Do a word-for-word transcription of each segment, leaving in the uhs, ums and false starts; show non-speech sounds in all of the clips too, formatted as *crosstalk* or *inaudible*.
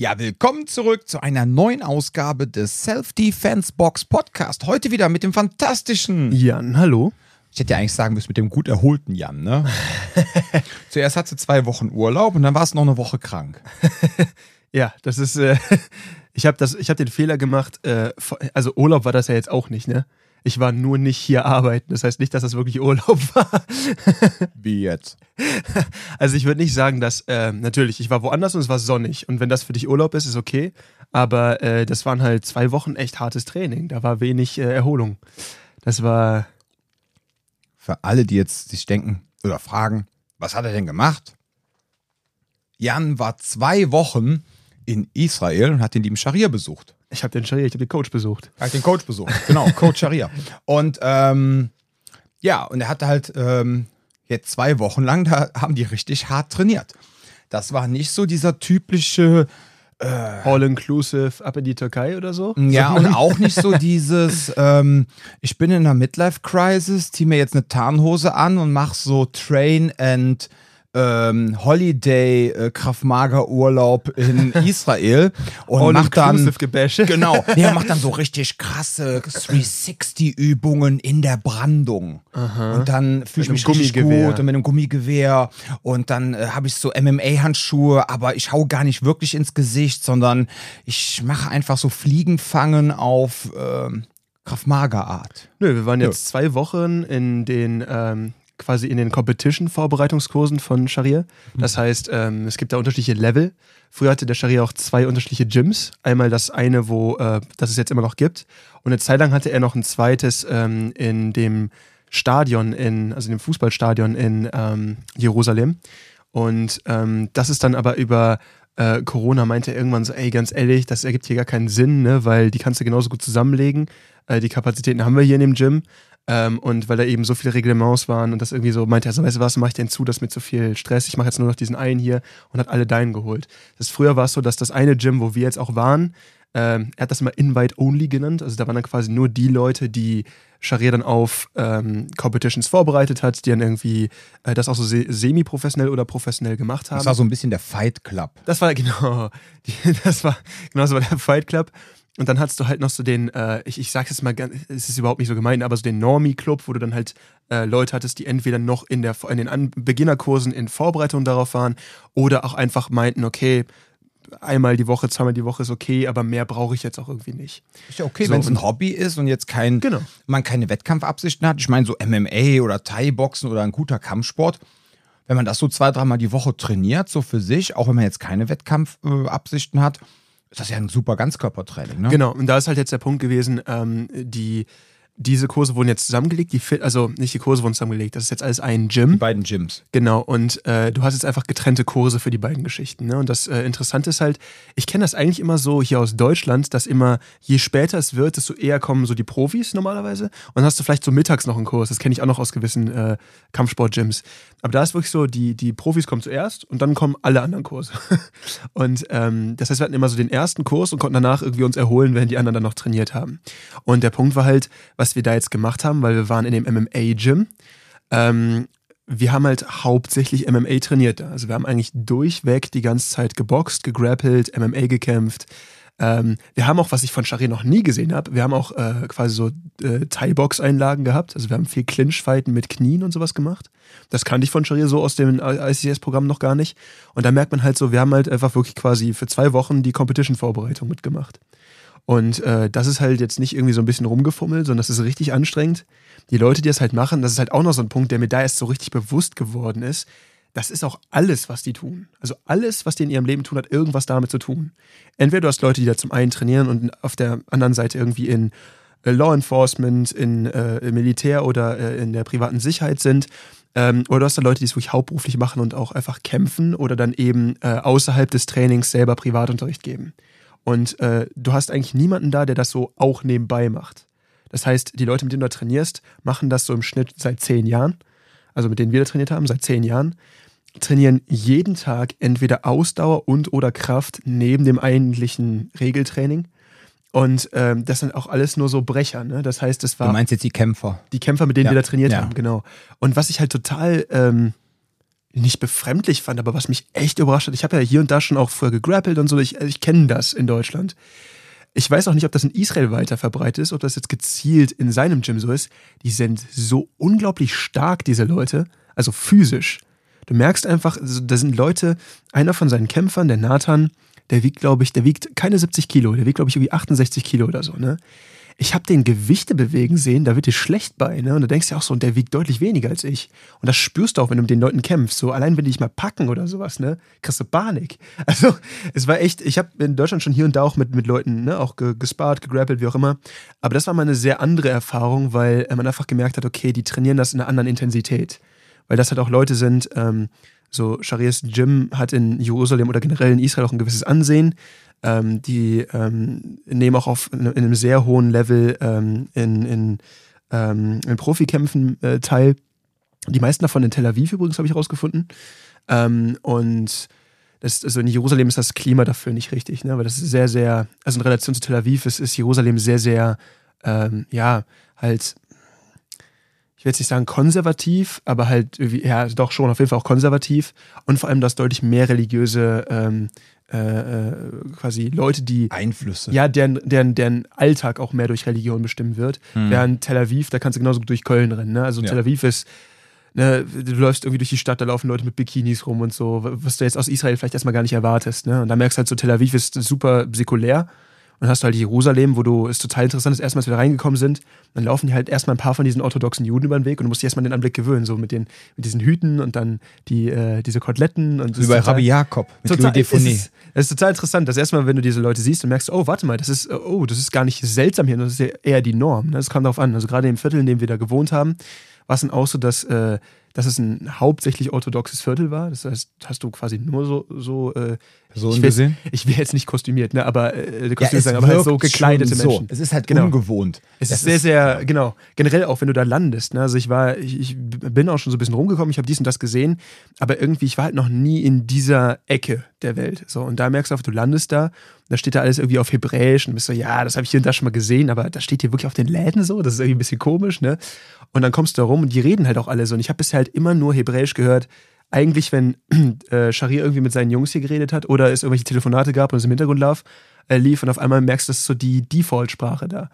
Ja, willkommen zurück zu einer neuen Ausgabe des Self-Defense-Box-Podcast. Heute wieder mit dem fantastischen Jan, hallo. Ich hätte ja eigentlich sagen müssen, mit dem gut erholten Jan, ne? Zuerst hatte zwei Wochen Urlaub und dann war es noch eine Woche krank. Ja, das ist, äh, ich habe hab den Fehler gemacht, äh, also Urlaub war das ja jetzt auch nicht, ne? Ich war nur nicht hier arbeiten. Das heißt nicht, dass das wirklich Urlaub war. Wie jetzt? Also ich würde nicht sagen, dass, äh, natürlich, ich war woanders und es war sonnig. Und wenn das für dich Urlaub ist, ist okay. Aber äh, das waren halt zwei Wochen echt hartes Training. Da war wenig äh, Erholung. Das war... Für alle, die jetzt sich denken oder fragen, was hat er denn gemacht? Jan war zwei Wochen in Israel und hat den lieben Scharia besucht. Ich habe den Scharia, ich habe den Coach besucht. Ich habe den Coach besucht, genau, Coach Scharia. Und ähm, ja, und er hatte halt ähm, jetzt zwei Wochen lang, da haben die richtig hart trainiert. Das war nicht so dieser typische äh, All-Inclusive ab in die Türkei oder so. Ja, und auch nicht so dieses, ähm, ich bin in einer Midlife-Crisis, ziehe mir jetzt eine Tarnhose an und mache so Train and Ähm, Holiday äh, Krav Maga Urlaub in Israel und All macht dann gebäsche. Genau, ja, macht dann so richtig krasse dreihundertsechzig Übungen in der Brandung. Aha. Und dann fühle ich mich richtig gut und mit einem Gummigewehr und dann äh, habe ich so M M A Handschuhe, aber ich hau gar nicht wirklich ins Gesicht, sondern ich mache einfach so Fliegenfangen auf äh, Krav Maga Art. Nö, wir waren jetzt Nö. zwei Wochen in den ähm quasi in den Competition-Vorbereitungskursen von Scharia. Das heißt, ähm, es gibt da unterschiedliche Level. Früher hatte der Scharia auch zwei unterschiedliche Gyms. Einmal das eine, wo äh, das es jetzt immer noch gibt. Und eine Zeit lang hatte er noch ein zweites ähm, in dem Stadion, in, also in dem Fußballstadion in ähm, Jerusalem. Und ähm, das ist dann aber über äh, Corona, meinte er irgendwann so, ey, ganz ehrlich, das ergibt hier gar keinen Sinn, ne? Weil die kannst du genauso gut zusammenlegen. Äh, die Kapazitäten haben wir hier in dem Gym. Ähm, und weil da eben so viele Reglements waren und das irgendwie so, meinte er so, also, weißt du was, mach ich denn zu, das ist mir zu viel Stress, ich mache jetzt nur noch diesen einen hier und hat alle deinen geholt. Das früher war es so, dass das eine Gym, wo wir jetzt auch waren, ähm, er hat das immer Invite-Only genannt, also da waren dann quasi nur die Leute, die Scharia dann auf ähm, Competitions vorbereitet hat, die dann irgendwie äh, das auch so se- semi-professionell oder professionell gemacht haben. Das war so ein bisschen der Fight Club. Das war, genau, die, das war, genau, das war der Fight Club. Und dann hattest du halt noch so den, äh, ich, ich sag jetzt mal, es ist überhaupt nicht so gemeint, aber so den Normie-Club, wo du dann halt äh, Leute hattest, die entweder noch in, der, in den An- Beginnerkursen in Vorbereitung darauf waren oder auch einfach meinten, okay, einmal die Woche, zweimal die Woche ist okay, aber mehr brauche ich jetzt auch irgendwie nicht. Ist ja okay, so, wenn es ein Hobby ist und jetzt kein, genau. man keine Wettkampfabsichten hat. Ich meine so M M A oder Thai-Boxen oder ein guter Kampfsport. Wenn man das so zwei, dreimal die Woche trainiert, so für sich, auch wenn man jetzt keine Wettkampfabsichten äh, hat, das ist ja ein super Ganzkörpertraining, ne? Genau, und da ist halt jetzt der Punkt gewesen, ähm, die, diese Kurse wurden jetzt zusammengelegt, die Fit, also nicht die Kurse wurden zusammengelegt, das ist jetzt alles ein Gym. Die beiden Gyms. Genau, und äh, du hast jetzt einfach getrennte Kurse für die beiden Geschichten, ne? Und das äh, Interessante ist halt, ich kenne das eigentlich immer so hier aus Deutschland, dass immer, je später es wird, desto eher kommen so die Profis normalerweise und dann hast du vielleicht so mittags noch einen Kurs, das kenne ich auch noch aus gewissen äh, Kampfsport-Gyms. Aber da ist wirklich so, die, die Profis kommen zuerst und dann kommen alle anderen Kurse. Und ähm, das heißt, wir hatten immer so den ersten Kurs und konnten danach irgendwie uns erholen, während die anderen dann noch trainiert haben. Und der Punkt war halt, was wir da jetzt gemacht haben, weil wir waren in dem M M A-Gym. Ähm, wir haben halt hauptsächlich M M A trainiert da. Also wir haben eigentlich durchweg die ganze Zeit geboxt, gegrappelt, M M A gekämpft. Ähm, wir haben auch, was ich von Scharia noch nie gesehen habe, wir haben auch äh, quasi so äh, Thai-Box-Einlagen gehabt. Also wir haben viel Clinch-Fighten mit Knien und sowas gemacht. Das kannte ich von Scharia so aus dem I C C S-Programm noch gar nicht. Und da merkt man halt so, wir haben halt einfach wirklich quasi für zwei Wochen die Competition-Vorbereitung mitgemacht. Und äh, das ist halt jetzt nicht irgendwie so ein bisschen rumgefummelt, sondern das ist richtig anstrengend. Die Leute, die das halt machen, das ist halt auch noch so ein Punkt, der mir da erst so richtig bewusst geworden ist. Das ist auch alles, was die tun. Also alles, was die in ihrem Leben tun, hat irgendwas damit zu tun. Entweder du hast Leute, die da zum einen trainieren und auf der anderen Seite irgendwie in äh, Law Enforcement, in äh, im Militär oder äh, in der privaten Sicherheit sind. Ähm, oder du hast da Leute, die es wirklich hauptberuflich machen und auch einfach kämpfen oder dann eben äh, außerhalb des Trainings selber Privatunterricht geben. Und äh, du hast eigentlich niemanden da, der das so auch nebenbei macht. Das heißt, die Leute, mit denen du da trainierst, machen das so im Schnitt seit zehn Jahren. Also mit denen wir da trainiert haben, seit zehn Jahren, trainieren jeden Tag entweder Ausdauer und oder Kraft neben dem eigentlichen Regeltraining. Und ähm, das sind auch alles nur so Brecher, ne? Das heißt, das war... Du meinst jetzt die Kämpfer. Die Kämpfer, mit denen ja. wir da trainiert ja. haben, genau. Und was ich halt total... Ähm, nicht befremdlich fand, aber was mich echt überrascht hat, ich habe ja hier und da schon auch früher gegrappelt und so, ich, ich kenne das in Deutschland. Ich weiß auch nicht, ob das in Israel weiter verbreitet ist, ob das jetzt gezielt in seinem Gym so ist. Die sind so unglaublich stark, diese Leute, also physisch. Du merkst einfach, also da sind Leute, einer von seinen Kämpfern, der Nathan, der wiegt, glaube ich, der wiegt keine siebzig Kilo, der wiegt, glaube ich, irgendwie achtundsechzig Kilo oder so, ne? Ich habe den Gewichte bewegen sehen, da wird dir schlecht bei, ne? Und du denkst ja auch so, der wiegt deutlich weniger als ich. Und das spürst du auch, wenn du mit den Leuten kämpfst. So, allein wenn die dich mal packen oder sowas, ne? Kriegst du Panik. Also, es war echt, ich habe in Deutschland schon hier und da auch mit, mit Leuten, ne? Auch gespart, gegrappelt, wie auch immer. Aber das war mal eine sehr andere Erfahrung, weil man einfach gemerkt hat, okay, die trainieren das in einer anderen Intensität. Weil das halt auch Leute sind, ähm, so Scharias Gym hat in Jerusalem oder generell in Israel auch ein gewisses Ansehen. Ähm, die ähm, nehmen auch auf in einem sehr hohen Level ähm, in, in, ähm, in Profikämpfen äh, teil. Die meisten davon in Tel Aviv übrigens, habe ich rausgefunden. Ähm, und das, also in Jerusalem ist das Klima dafür nicht richtig, ne? Weil das ist sehr, sehr, also in Relation zu Tel Aviv ist, ist Jerusalem sehr, sehr, ähm, ja, halt, ich will jetzt nicht sagen konservativ, aber halt, ja, doch schon, auf jeden Fall auch konservativ. Und vor allem, dass deutlich mehr religiöse ähm, Äh, quasi Leute, die Einflüsse. Ja, deren, deren, deren Alltag auch mehr durch Religion bestimmt wird. Hm. Während Tel Aviv, da kannst du genauso gut durch Köln rennen. Ne? Also ja. Tel Aviv ist, ne, du läufst irgendwie durch die Stadt, da laufen Leute mit Bikinis rum und so, was du jetzt aus Israel vielleicht erstmal gar nicht erwartest. Ne? Und da merkst du halt so, Tel Aviv ist super säkulär. Und hast du halt Jerusalem, wo du, ist total interessant, dass erstmal, als wir da reingekommen sind, dann laufen die halt erstmal ein paar von diesen orthodoxen Juden über den Weg und du musst dich erstmal den Anblick gewöhnen, so mit, den, mit diesen Hüten und dann die, äh, diese Koteletten. Und über Rabbi Jakob mit total, Louis Defoné. Es, es ist total interessant, dass erstmal, wenn du diese Leute siehst und merkst, oh, warte mal, das ist, oh, das ist gar nicht seltsam hier, das ist eher die Norm. Das kam darauf an. Also gerade im Viertel, in dem wir da gewohnt haben, war es dann auch so, dass, äh, dass es ein hauptsächlich orthodoxes Viertel war. Das heißt, hast du quasi nur so, so äh, Personen ich will, gesehen? Ich wäre jetzt nicht kostümiert, ne? aber, äh, ja, sagen, aber halt so gekleidete so. Menschen. Es ist halt genau. ungewohnt. Es ist, ist sehr, sehr, ja. genau. Generell auch, wenn du da landest. Ne? Also ich war, ich, ich bin auch schon so ein bisschen rumgekommen, ich habe dies und das gesehen, aber irgendwie, ich war halt noch nie in dieser Ecke der Welt. So, und da merkst du, du landest da, da steht da alles irgendwie auf Hebräisch und bist so, ja, das habe ich hier und da schon mal gesehen, aber das steht hier wirklich auf den Läden so, das ist irgendwie ein bisschen komisch, ne? Und dann kommst du da rum und die reden halt auch alle so. Und ich habe bisher halt immer nur Hebräisch gehört. Eigentlich, wenn äh, Scharia irgendwie mit seinen Jungs hier geredet hat oder es irgendwelche Telefonate gab und es im Hintergrund lief, äh, lief und auf einmal merkst du, das ist so die Default-Sprache da.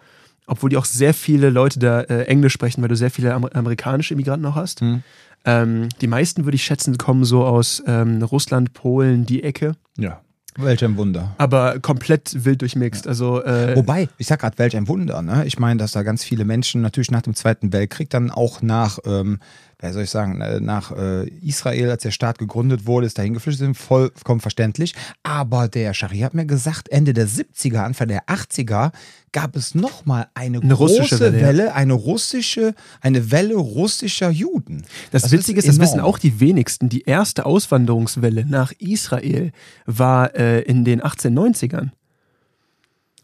Obwohl die auch sehr viele Leute da äh, Englisch sprechen, weil du sehr viele Amer- amerikanische Immigranten auch hast. Mhm. Ähm, die meisten, würde ich schätzen, kommen so aus ähm, Russland, Polen, die Ecke. Ja. Welch ein Wunder. Aber komplett wild durchmixt. Ja. Also, äh Wobei, ich sag gerade, welch ein Wunder. Ne? Ich meine, dass da ganz viele Menschen natürlich nach dem Zweiten Weltkrieg dann auch nach, ähm, wer soll ich sagen, nach äh, Israel, als der Staat gegründet wurde, ist dahin geflüchtet sind, vollkommen verständlich. Aber der Scharia hat mir gesagt, Ende der siebziger, Anfang der achtziger gab es nochmal eine, eine große Welle, Welle, eine russische, eine Welle russischer Juden. Das, das Witzige ist, ist das wissen auch die wenigsten. Die erste Auswanderungswelle nach Israel war äh, in den achtzehnhundertneunzigern.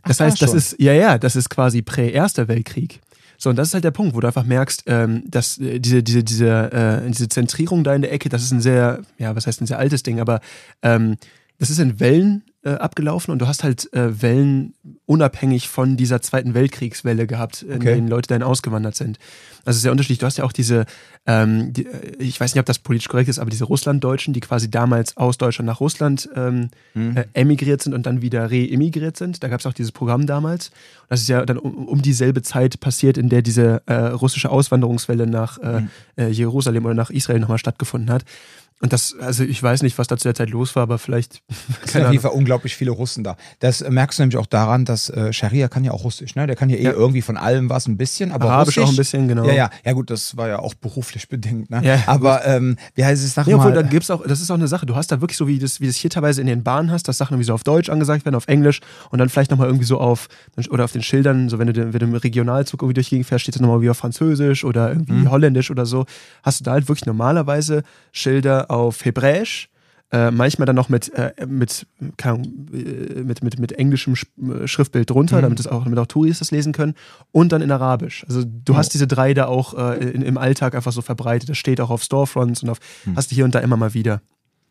Das Ach, heißt, das schon. ist, ja, ja, das ist quasi prä-Erster Weltkrieg. So, und das ist halt der Punkt, wo du einfach merkst, ähm, dass äh, diese, diese, diese, äh, diese Zentrierung da in der Ecke, das ist ein sehr, ja, was heißt ein sehr altes Ding, aber ähm, das ist in Wellen äh, abgelaufen und du hast halt äh, Wellen unabhängig von dieser Zweiten Weltkriegswelle gehabt, in okay. denen Leute dahin ausgewandert sind. Also sehr unterschiedlich. Du hast ja auch diese, ähm, die, ich weiß nicht, ob das politisch korrekt ist, aber diese Russlanddeutschen, die quasi damals aus Deutschland nach Russland ähm, mhm. äh, emigriert sind und dann wieder re-emigriert sind. Da gab es auch dieses Programm damals. Und das ist ja dann um, um dieselbe Zeit passiert, in der diese äh, russische Auswanderungswelle nach äh, mhm. äh, Jerusalem oder nach Israel nochmal stattgefunden hat. Und das, also ich weiß nicht, was da zu der Zeit los war, aber vielleicht... Es sind auf jeden Fall unglaublich viele Russen da. Das merkst du nämlich auch daran, dass äh, Scharia kann ja auch Russisch, ne? Der kann ja eh ja. irgendwie von allem was ein bisschen, aber Arabisch Russisch, auch ein bisschen, genau. Ja, ja, ja gut, das war ja auch beruflich bedingt, ne? Ja, aber ähm, wie heißt es nochmal? Ja, obwohl, da gibt's auch, das ist auch eine Sache, du hast da wirklich so, wie das, wie das hier teilweise in den Bahnen hast, dass Sachen irgendwie so auf Deutsch angesagt werden, auf Englisch und dann vielleicht nochmal irgendwie so auf, oder auf den Schildern, so wenn du, wenn du im Regionalzug irgendwie durch die Gegend fährst, steht das nochmal wie auf Französisch oder irgendwie mhm. Holländisch oder so, hast du da halt wirklich normalerweise Schilder auf Hebräisch, äh, manchmal dann noch mit, äh, mit, kann, äh, mit, mit, mit englischem Sch- Schriftbild drunter, mhm. damit, das auch, damit auch Touris das lesen können und dann in Arabisch. Also du oh. hast diese drei da auch äh, in, im Alltag einfach so verbreitet. Das steht auch auf Storefronts und auf, mhm. hast du hier und da immer mal wieder.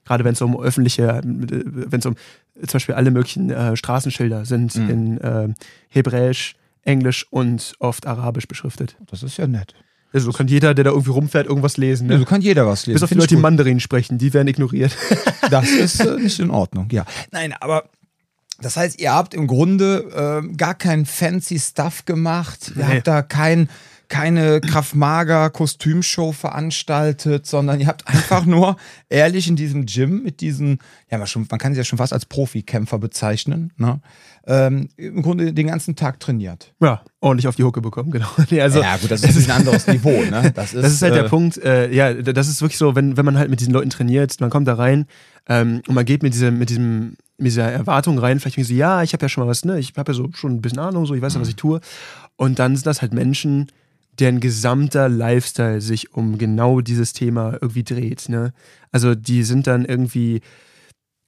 Gerade wenn es um öffentliche, wenn es um zum Beispiel alle möglichen äh, Straßenschilder sind mhm. in äh, Hebräisch, Englisch und oft Arabisch beschriftet. Das ist ja nett. Also kann jeder, der da irgendwie rumfährt, irgendwas lesen. Ne? Ja, so kann jeder was lesen. Bis auf die Leute, die Mandarin sprechen, die werden ignoriert. Das ist äh, nicht in Ordnung, ja. Nein, aber das heißt, ihr habt im Grunde äh, gar kein fancy Stuff gemacht. Ihr nee. habt da kein, keine Krav Maga Kostümshow veranstaltet, sondern ihr habt einfach nur ehrlich in diesem Gym mit diesen, ja, man kann sie ja schon fast als Profikämpfer bezeichnen, ne? Ähm, im Grunde den ganzen Tag trainiert. Ja, ordentlich auf die Hucke bekommen, genau. Nee, also, ja gut, das ist ein anderes Niveau. Ne? Das, ist, das ist halt äh, der Punkt, äh, ja, das ist wirklich so, wenn, wenn man halt mit diesen Leuten trainiert, man kommt da rein ähm, und man geht mit, diese, mit, diesem, mit dieser Erwartung rein, vielleicht denken sie, ja, ich habe ja schon mal was, ne? Ich habe ja so schon ein bisschen Ahnung, so, ich weiß ja, was ich tue. Und dann sind das halt Menschen, deren gesamter Lifestyle sich um genau dieses Thema irgendwie dreht. Ne? Also die sind dann irgendwie,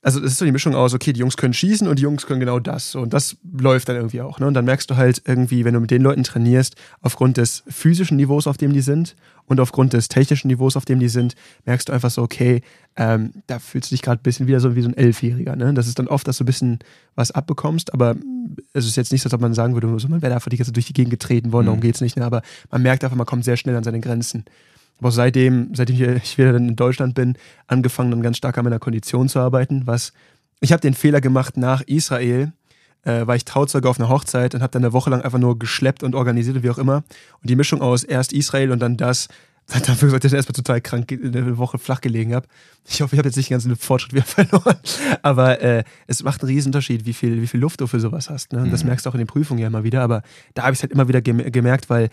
also es ist so die Mischung aus, okay, die Jungs können schießen und die Jungs können genau das. Und das läuft dann irgendwie auch. Ne? Und dann merkst du halt irgendwie, wenn du mit den Leuten trainierst, aufgrund des physischen Niveaus, auf dem die sind und aufgrund des technischen Niveaus, auf dem die sind, merkst du einfach so, okay, ähm, da fühlst du dich gerade ein bisschen wieder so wie so ein Elfjähriger. Ne? Das ist dann oft, dass du ein bisschen was abbekommst, aber es ist jetzt nicht so, als ob man sagen würde, so, man wäre einfach die ganze Zeit durch die Gegend getreten worden, darum mhm. geht es nicht. Ne? Aber man merkt einfach, man kommt sehr schnell an seine Grenzen. Aber seitdem, seitdem ich wieder in Deutschland bin, angefangen dann ganz stark an meiner Kondition zu arbeiten. Was ich habe den Fehler gemacht nach Israel, äh, war ich Trauzeuge auf einer Hochzeit und habe dann eine Woche lang einfach nur geschleppt und organisiert und wie auch immer. Und die Mischung aus erst Israel und dann das, hat dafür gesagt, dass ich erstmal total krank eine Woche flach gelegen habe. Ich hoffe, ich habe jetzt nicht den ganzen Fortschritt wieder verloren. Aber äh, es macht einen riesen Unterschied, wie viel, wie viel Luft du für sowas hast. Ne? Und das merkst du auch in den Prüfungen ja immer wieder. Aber da habe ich es halt immer wieder gemerkt, weil,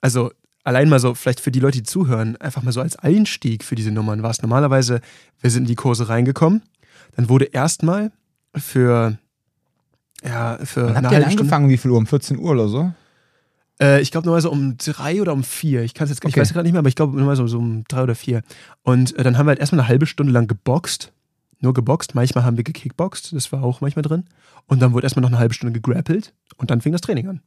also allein mal so, vielleicht für die Leute, die zuhören, einfach mal so als Einstieg für diese Nummern war es normalerweise, wir sind in die Kurse reingekommen, dann wurde erstmal für, ja, für eine halbe Stunde. Wann habt ihr denn angefangen, wie viel Uhr? Um vierzehn Uhr oder so? Äh, ich glaube normalerweise um drei oder um vier. Ich kann es jetzt, okay. Ich weiß gerade nicht mehr, aber ich glaube normalerweise so um drei oder vier. Und äh, dann haben wir halt erstmal eine halbe Stunde lang geboxt. Nur geboxt. Manchmal haben wir gekickboxt. Das war auch manchmal drin. Und dann wurde erstmal noch eine halbe Stunde gegrappelt. Und dann fing das Training an.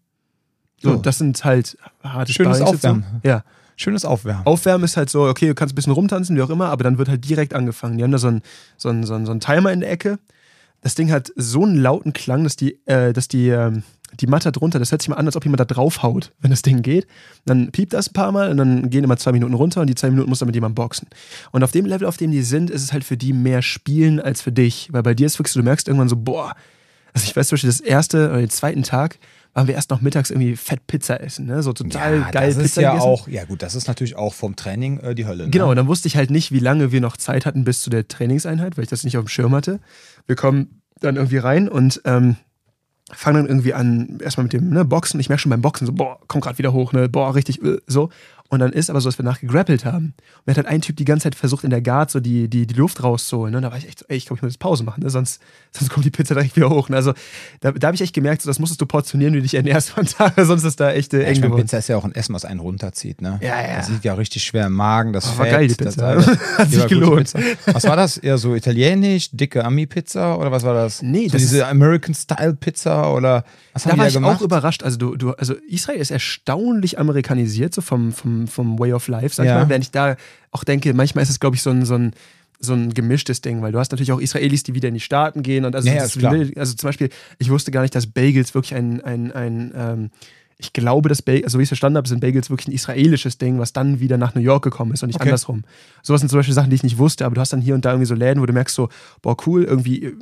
So, oh. Das sind halt harte Schönes Sparings, Aufwärmen. So. Ja. Schönes Aufwärmen. Aufwärmen ist halt so, okay, du kannst ein bisschen rumtanzen, wie auch immer, aber dann wird halt direkt angefangen. Die haben da so einen, so einen, so einen, so einen Timer in der Ecke. Das Ding hat so einen lauten Klang, dass die, äh, dass die, äh, die Matte drunter, das hört sich mal an, als ob jemand da draufhaut, wenn das Ding geht. Dann piept das ein paar Mal und dann gehen immer zwei Minuten runter und die zwei Minuten muss dann mit jemandem boxen. Und auf dem Level, auf dem die sind, ist es halt für die mehr Spielen als für dich. Weil bei dir ist wirklich so, du merkst irgendwann so, boah, also ich weiß zum Beispiel, das erste oder den zweiten Tag waren wir erst noch mittags irgendwie fett Pizza essen, ne? So total ja, geil das Pizza ist ja gegessen. Auch, ja gut, das ist natürlich auch vom Training äh, die Hölle. Ne? Genau, dann wusste ich halt nicht, wie lange wir noch Zeit hatten bis zu der Trainingseinheit, weil ich das nicht auf dem Schirm hatte. Wir kommen dann irgendwie rein und ähm, fangen dann irgendwie an, erstmal mit dem ne, Boxen. Ich merke schon beim Boxen so, boah, komm gerade wieder hoch, ne? Boah, richtig, äh, so. Und dann ist aber so, dass wir nachgegrappelt haben. Und dann hat halt ein Typ die ganze Zeit versucht, in der Guard so die, die, die Luft rauszuholen. Und da war ich echt so, ey, ich glaube, ich muss jetzt Pause machen, ne? sonst, sonst kommt die Pizza direkt wieder hoch. Und also da, da habe ich echt gemerkt, so, das musstest du portionieren, wie du dich ernährst von Tag, sonst ist da echt äh, eng ja, geworden. Pizza ist ja auch ein Essen, was einen runterzieht. Ne? Ja, ja. Das liegt ja richtig schwer im Magen, das oh, war Fett, geil, die Pizza. Das, das hat sich gelohnt. Was war das? Eher so italienisch, dicke Ami-Pizza oder was war das? Nee, so das diese American-Style-Pizza oder was haben da die war da gemacht? Ich auch überrascht. Also, du, du, also Israel ist erstaunlich amerikanisiert, so vom, vom vom Way of Life, sag ja. ich mal, wenn ich da auch denke, manchmal ist es, glaube ich, so ein, so, ein, so ein gemischtes Ding, weil du hast natürlich auch Israelis, die wieder in die Staaten gehen und also, ja, das ist also zum Beispiel, ich wusste gar nicht, dass Bagels wirklich ein, ein, ein ähm, ich glaube, dass Bagels, also wie ich es verstanden habe, sind Bagels wirklich ein israelisches Ding, was dann wieder nach New York gekommen ist und nicht okay. andersrum. Sowas sind zum Beispiel Sachen, die ich nicht wusste, aber du hast dann hier und da irgendwie so Läden, wo du merkst so, boah cool, irgendwie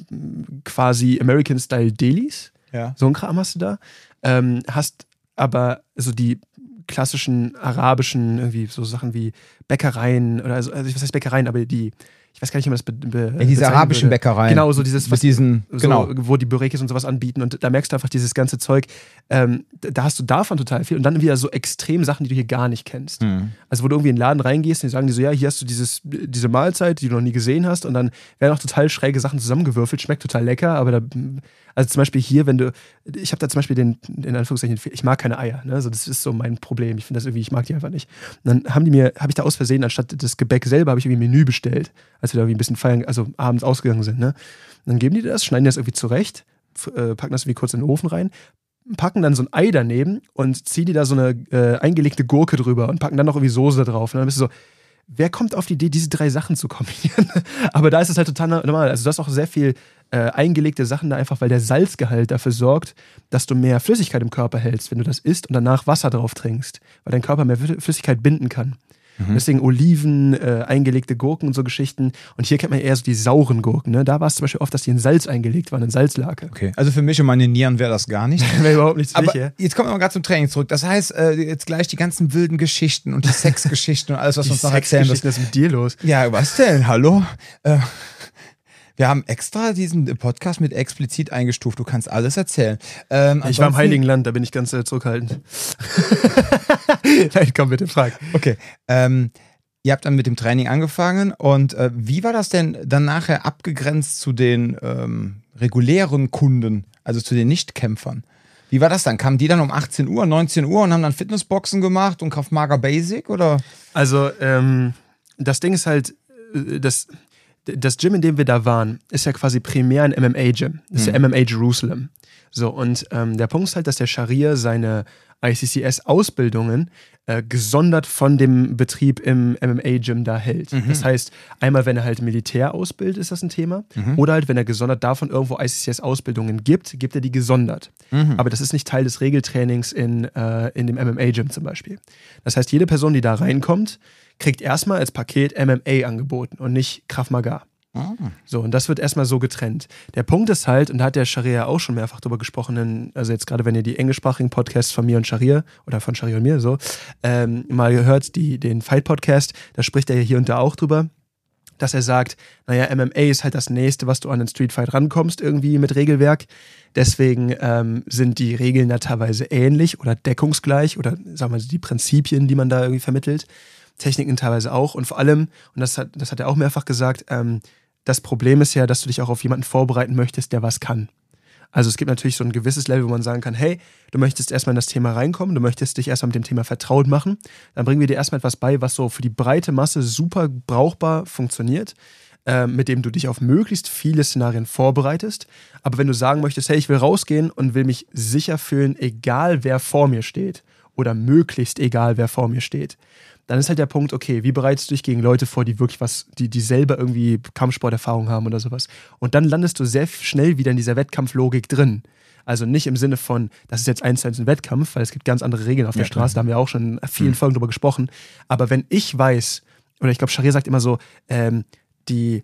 quasi American-Style-Delis, ja. so ein Kram hast du da, ähm, hast aber so also die klassischen arabischen, irgendwie so Sachen wie Bäckereien, oder also, also ich weiß nicht Bäckereien, aber die, ich weiß gar nicht, wie man das be, be, ja, diese arabischen würde. Bäckereien. Genau, so dieses, was diesen, so, genau. wo die Burekis und sowas anbieten und da merkst du einfach dieses ganze Zeug, ähm, da hast du davon total viel und dann wieder so extrem Sachen, die du hier gar nicht kennst. Mhm. Also wo du irgendwie in den Laden reingehst und die sagen dir so, ja, hier hast du dieses, diese Mahlzeit, die du noch nie gesehen hast und dann werden auch total schräge Sachen zusammengewürfelt, schmeckt total lecker, aber da, also zum Beispiel hier, wenn du, ich habe da zum Beispiel den, in Anführungszeichen, ich mag keine Eier, ne? Also das ist so mein Problem, ich finde das irgendwie, ich mag die einfach nicht. Und dann haben die mir, habe ich da aus Versehen, anstatt das Gebäck selber, habe ich irgendwie ein Menü bestellt, als wir da irgendwie ein bisschen feiern, also abends ausgegangen sind, ne? Und dann geben die das, schneiden das irgendwie zurecht, äh, packen das irgendwie kurz in den Ofen rein, packen dann so ein Ei daneben und ziehen die da so eine äh, eingelegte Gurke drüber und packen dann noch irgendwie Soße da drauf. Und dann bist du so, wer kommt auf die Idee, diese drei Sachen zu kombinieren? Aber da ist es halt total normal. Also du hast auch sehr viel äh, eingelegte Sachen da einfach, weil der Salzgehalt dafür sorgt, dass du mehr Flüssigkeit im Körper hältst, wenn du das isst und danach Wasser drauf trinkst, weil dein Körper mehr Flüssigkeit binden kann. Mhm. Deswegen Oliven, äh, eingelegte Gurken und so Geschichten. Und hier kennt man eher so die sauren Gurken. Ne? Da war es zum Beispiel oft, dass die in Salz eingelegt waren, in Salzlake. Okay, also für mich und meine Nieren wäre das gar nicht. Wäre überhaupt nichts. Aber mich, jetzt kommen wir mal gerade zum Training zurück. Das heißt, äh, jetzt gleich die ganzen wilden Geschichten und die Sexgeschichten und alles, was die uns noch erzählen müssen. Was ist mit dir los? Ja, was denn? Hallo? Äh, wir haben extra diesen Podcast mit explizit eingestuft. Du kannst alles erzählen. Ähm, ich war im Heiligen Land, da bin ich ganz äh, zurückhaltend. Nein, komm bitte, frag. Okay, ähm, ihr habt dann mit dem Training angefangen und äh, wie war das denn dann nachher abgegrenzt zu den ähm, regulären Kunden, also zu den Nichtkämpfern? Wie war das dann? Kamen die dann um achtzehn Uhr, neunzehn Uhr und haben dann Fitnessboxen gemacht und Krav Maga Basic oder? Also ähm, das Ding ist halt, das, das Gym, in dem wir da waren, ist ja quasi primär ein M M A Gym. Das hm. ist ja M M A Jerusalem. So, und ähm, der Punkt ist halt, dass der Scharia seine I C C S-Ausbildungen äh, gesondert von dem Betrieb im M M A Gym da hält. Mhm. Das heißt, einmal, wenn er halt Militär ausbildet, ist das ein Thema. Mhm. Oder halt, wenn er gesondert davon irgendwo I C C S-Ausbildungen gibt, gibt er die gesondert. Mhm. Aber das ist nicht Teil des Regeltrainings in, äh, in dem M M A Gym zum Beispiel. Das heißt, jede Person, die da reinkommt, kriegt erstmal als Paket M M A angeboten und nicht Krav Maga. So, und das wird erstmal so getrennt. Der Punkt ist halt, und da hat der Scharia auch schon mehrfach drüber gesprochen, in, also jetzt gerade, wenn ihr die englischsprachigen Podcasts von mir und Scharia, oder von Scharia und mir so, ähm, mal gehört, die, den Fight-Podcast, da spricht er hier und da auch drüber, dass er sagt, naja, M M A ist halt das Nächste, was du an den Streetfight rankommst, irgendwie mit Regelwerk. Deswegen ähm, sind die Regeln da teilweise ähnlich oder deckungsgleich oder, sagen wir mal, die Prinzipien, die man da irgendwie vermittelt, Techniken teilweise auch. Und vor allem, und das hat, das hat er auch mehrfach gesagt, ähm, das Problem ist ja, dass du dich auch auf jemanden vorbereiten möchtest, der was kann. Also es gibt natürlich so ein gewisses Level, wo man sagen kann, hey, du möchtest erstmal in das Thema reinkommen, du möchtest dich erstmal mit dem Thema vertraut machen, dann bringen wir dir erstmal etwas bei, was so für die breite Masse super brauchbar funktioniert, äh, mit dem du dich auf möglichst viele Szenarien vorbereitest. Aber wenn du sagen möchtest, hey, ich will rausgehen und will mich sicher fühlen, egal wer vor mir steht oder möglichst egal wer vor mir steht, dann ist halt der Punkt, okay, wie bereitest du dich gegen Leute vor, die wirklich was, die, die selber irgendwie Kampfsporterfahrung haben oder sowas. Und dann landest du sehr schnell wieder in dieser Wettkampflogik drin. Also nicht im Sinne von, das ist jetzt eins zu eins ein Wettkampf, weil es gibt ganz andere Regeln auf der ja, Straße, klar. Da haben wir auch schon in vielen mhm. Folgen drüber gesprochen. Aber wenn ich weiß, oder ich glaube, Scharia sagt immer so, ähm, die,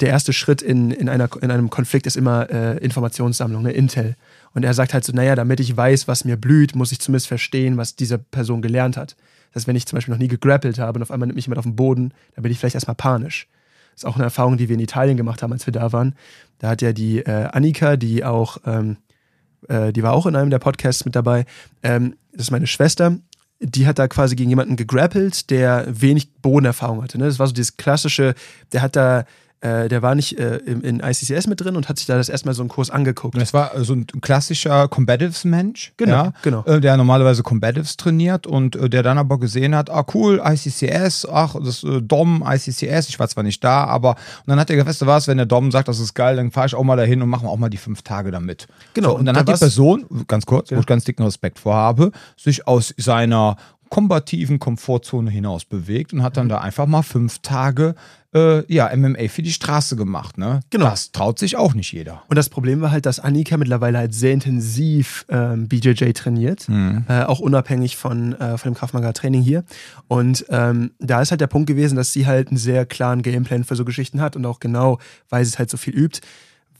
der erste Schritt in, in, einer, in einem Konflikt ist immer äh, Informationssammlung, ne, Intel. Und er sagt halt so, naja, damit ich weiß, was mir blüht, muss ich zumindest verstehen, was diese Person gelernt hat. Das heißt, wenn ich zum Beispiel noch nie gegrappelt habe und auf einmal nimmt mich jemand auf den Boden, dann bin ich vielleicht erstmal panisch. Das ist auch eine Erfahrung, die wir in Italien gemacht haben, als wir da waren. Da hat ja die äh, Annika, die auch, ähm, äh, die war auch in einem der Podcasts mit dabei, ähm, das ist meine Schwester, die hat da quasi gegen jemanden gegrappelt, der wenig Bodenerfahrung hatte. Ne? Das war so dieses klassische, der hat da Äh, der war nicht äh, in, in I C C S mit drin und hat sich da das erstmal so einen Kurs angeguckt. Das war so ein klassischer Combatives-Mensch, genau, ja, genau. Äh, der normalerweise Combatives trainiert und äh, der dann aber gesehen hat, ah cool, I C C S, ach, das äh, Dom, I C C S, ich war zwar nicht da, aber und dann hat er gesagt, weißt du was, wenn der Dom sagt, das ist geil, dann fahre ich auch mal dahin und machen wir auch mal die fünf Tage damit. Genau. So, und, und dann da hat die Person, ganz kurz, genau. Wo ich ganz dicken Respekt vor habe, sich aus seiner kombativen Komfortzone hinaus bewegt und hat dann da einfach mal fünf Tage äh, ja, M M A für die Straße gemacht. Ne? Genau. Das traut sich auch nicht jeder. Und das Problem war halt, dass Annika mittlerweile halt sehr intensiv ähm, B J J trainiert, mhm. äh, auch unabhängig von, äh, von dem Krav Maga Training hier. Und ähm, da ist halt der Punkt gewesen, dass sie halt einen sehr klaren Gameplan für so Geschichten hat und auch genau, weil sie es halt so viel übt,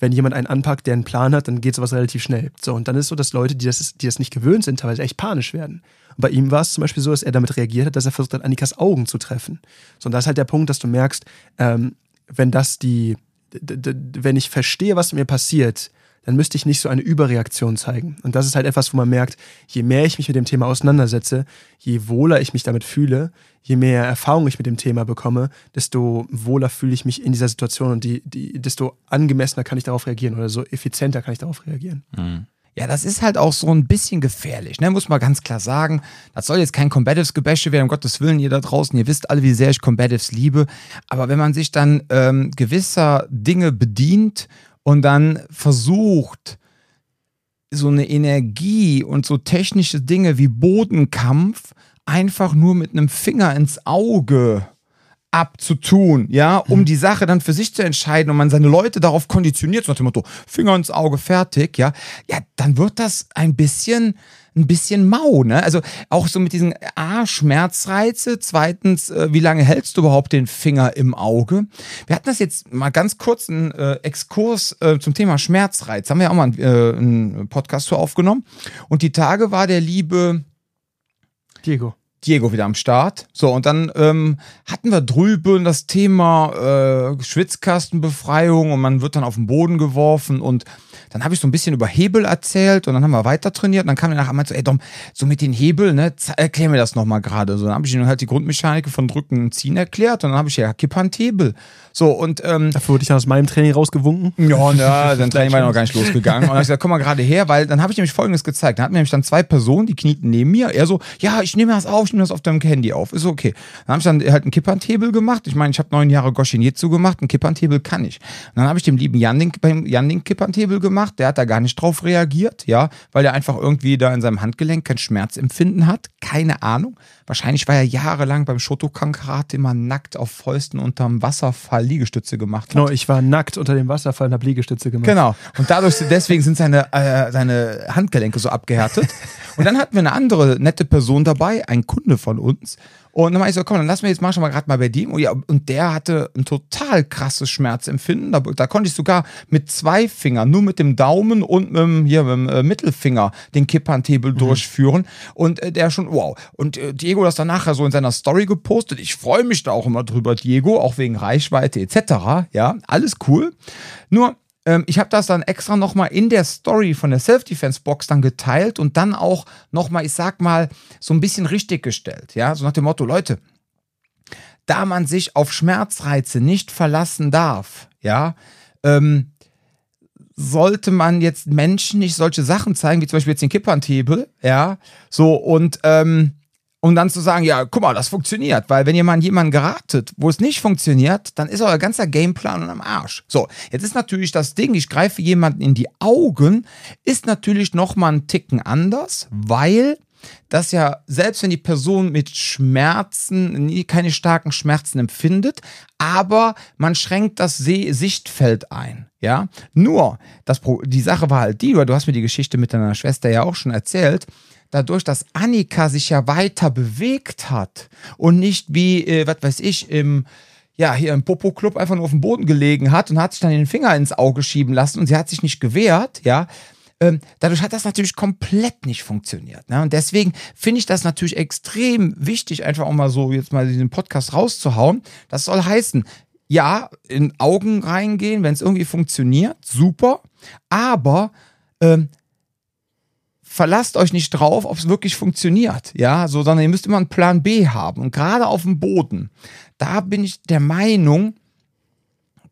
wenn jemand einen anpackt, der einen Plan hat, dann geht sowas relativ schnell. So, und dann ist so, dass Leute, die das, die das nicht gewöhnt sind, teilweise echt panisch werden. Und bei ihm war es zum Beispiel so, dass er damit reagiert hat, dass er versucht hat, Annikas Augen zu treffen. So, und das ist halt der Punkt, dass du merkst, ähm, wenn das die, d- d- wenn ich verstehe, was mir passiert, dann müsste ich nicht so eine Überreaktion zeigen. Und das ist halt etwas, wo man merkt, je mehr ich mich mit dem Thema auseinandersetze, je wohler ich mich damit fühle, je mehr Erfahrung ich mit dem Thema bekomme, desto wohler fühle ich mich in dieser Situation und die, die, desto angemessener kann ich darauf reagieren oder so effizienter kann ich darauf reagieren. Mhm. Ja, das ist halt auch so ein bisschen gefährlich, ne? Muss man ganz klar sagen. Das soll jetzt kein Combatives-Gebäsche werden, um Gottes Willen, ihr da draußen, ihr wisst alle, wie sehr ich Combatives liebe. Aber wenn man sich dann ähm, gewisser Dinge bedient und dann versucht, so eine Energie und so technische Dinge wie Bodenkampf einfach nur mit einem Finger ins Auge abzutun, ja, um mhm. die Sache dann für sich zu entscheiden und man seine Leute darauf konditioniert, so nach dem Motto, Finger ins Auge, fertig, ja, ja, dann wird das ein bisschen, ein bisschen mau, ne, also auch so mit diesen A, Schmerzreize, zweitens, äh, wie lange hältst du überhaupt den Finger im Auge? Wir hatten das jetzt mal ganz kurz, einen äh, Exkurs äh, zum Thema Schmerzreiz, haben wir ja auch mal einen, äh, einen Podcast zu aufgenommen und die Tage war der liebe Diego. Diego wieder am Start. So, und dann ähm, hatten wir drüben das Thema äh, Schwitzkastenbefreiung und man wird dann auf den Boden geworfen und dann habe ich so ein bisschen über Hebel erzählt und dann haben wir weiter trainiert und dann kam der nachher einmal so, ey Dom, so mit den Hebeln, ne, erklär mir das nochmal gerade. So, dann habe ich ihm halt die Grundmechanik von Drücken und Ziehen erklärt und dann habe ich ja Kipphand-Hebel. So, und ähm, dafür wurde ich dann aus meinem Training rausgewunken. Ja, na, dann Training war ich noch gar nicht losgegangen. Und dann habe ich gesagt, komm mal gerade her, weil dann habe ich nämlich Folgendes gezeigt. Dann hatten wir nämlich dann zwei Personen, die knieten neben mir. Er so, ja, ich nehme das auf, ich nehme das auf deinem Handy auf. Ist okay. Dann habe ich dann halt einen Kipphand-Hebel gemacht. Ich meine, ich habe neun Jahre Goshin-Jitsu gemacht. Einen Kipphand-Hebel kann ich. Und dann habe ich dem lieben Jan den, Jan den Kipphand-Hebel gemacht. Der hat da gar nicht drauf reagiert, ja, weil der einfach irgendwie da in seinem Handgelenk kein Schmerzempfinden hat. Keine Ahnung. Wahrscheinlich war er jahrelang beim Shotokan-Karate immer nackt auf Fäusten unterm Wasserfall Liegestütze gemacht hat. Genau, ich war nackt unter dem Wasserfall und habe Liegestütze gemacht. Genau. Und dadurch, deswegen sind seine, äh, seine Handgelenke so abgehärtet. Und dann hatten wir eine andere nette Person dabei, ein Kunde von uns. Und dann meinte ich so, komm, dann lassen wir jetzt mal schon mal gerade mal bei dem. Oh ja, und der hatte ein total krasses Schmerzempfinden. Da, da konnte ich sogar mit zwei Fingern, nur mit dem Daumen und mit dem, hier, mit dem äh, Mittelfinger den Kipphand-Hebel mhm. durchführen. Und äh, der schon, wow. Und äh, Diego das dann nachher so in seiner Story gepostet. Ich freue mich da auch immer drüber, Diego, auch wegen Reichweite et cetera. Ja, alles cool. Nur... ich habe das dann extra nochmal in der Story von der Self-Defense-Box dann geteilt und dann auch nochmal, ich sag mal, so ein bisschen richtig gestellt. Ja? So nach dem Motto, Leute, da man sich auf Schmerzreize nicht verlassen darf, ja, ähm, sollte man jetzt Menschen nicht solche Sachen zeigen, wie zum Beispiel jetzt den Kipphand-Hebel, ja, so und, ähm, um dann zu sagen, ja, guck mal, das funktioniert. Weil wenn jemand jemanden geratet, wo es nicht funktioniert, dann ist euer ganzer Gameplan am Arsch. So, jetzt ist natürlich das Ding, ich greife jemanden in die Augen, ist natürlich nochmal einen Ticken anders, weil das ja, selbst wenn die Person mit Schmerzen, keine starken Schmerzen empfindet, aber man schränkt das Sichtfeld ein. Ja, nur, das Pro- die Sache war halt die, oder du hast mir die Geschichte mit deiner Schwester ja auch schon erzählt, dadurch, dass Annika sich ja weiter bewegt hat und nicht wie, äh, was weiß ich, im, ja, hier im Popo-Club einfach nur auf dem Boden gelegen hat und hat sich dann den Finger ins Auge schieben lassen und sie hat sich nicht gewehrt, ja, ähm, dadurch hat das natürlich komplett nicht funktioniert, ne? Und deswegen finde ich das natürlich extrem wichtig, einfach auch mal so jetzt mal diesen Podcast rauszuhauen. Das soll heißen, ja, in Augen reingehen, wenn es irgendwie funktioniert, super, aber, ähm, verlasst euch nicht drauf, ob es wirklich funktioniert, ja, so, sondern ihr müsst immer einen Plan B haben und gerade auf dem Boden, da bin ich der Meinung,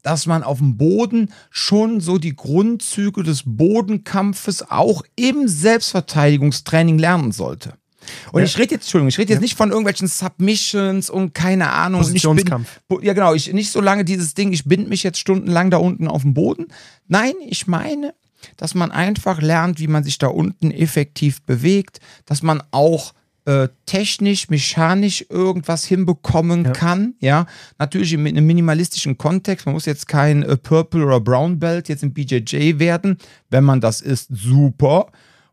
dass man auf dem Boden schon so die Grundzüge des Bodenkampfes auch im Selbstverteidigungstraining lernen sollte. Und ja. ich rede jetzt, Entschuldigung, ich rede jetzt ja. nicht von irgendwelchen Submissions und keine Ahnung. Positionskampf. Ich bin, ja genau, ich, nicht so lange dieses Ding, ich binde mich jetzt stundenlang da unten auf dem Boden. Nein, ich meine... dass man einfach lernt, wie man sich da unten effektiv bewegt, dass man auch äh, technisch, mechanisch irgendwas hinbekommen ja. kann, ja, natürlich in einem minimalistischen Kontext, man muss jetzt kein äh, Purple oder Brown Belt jetzt im B J J werden, wenn man das ist, super,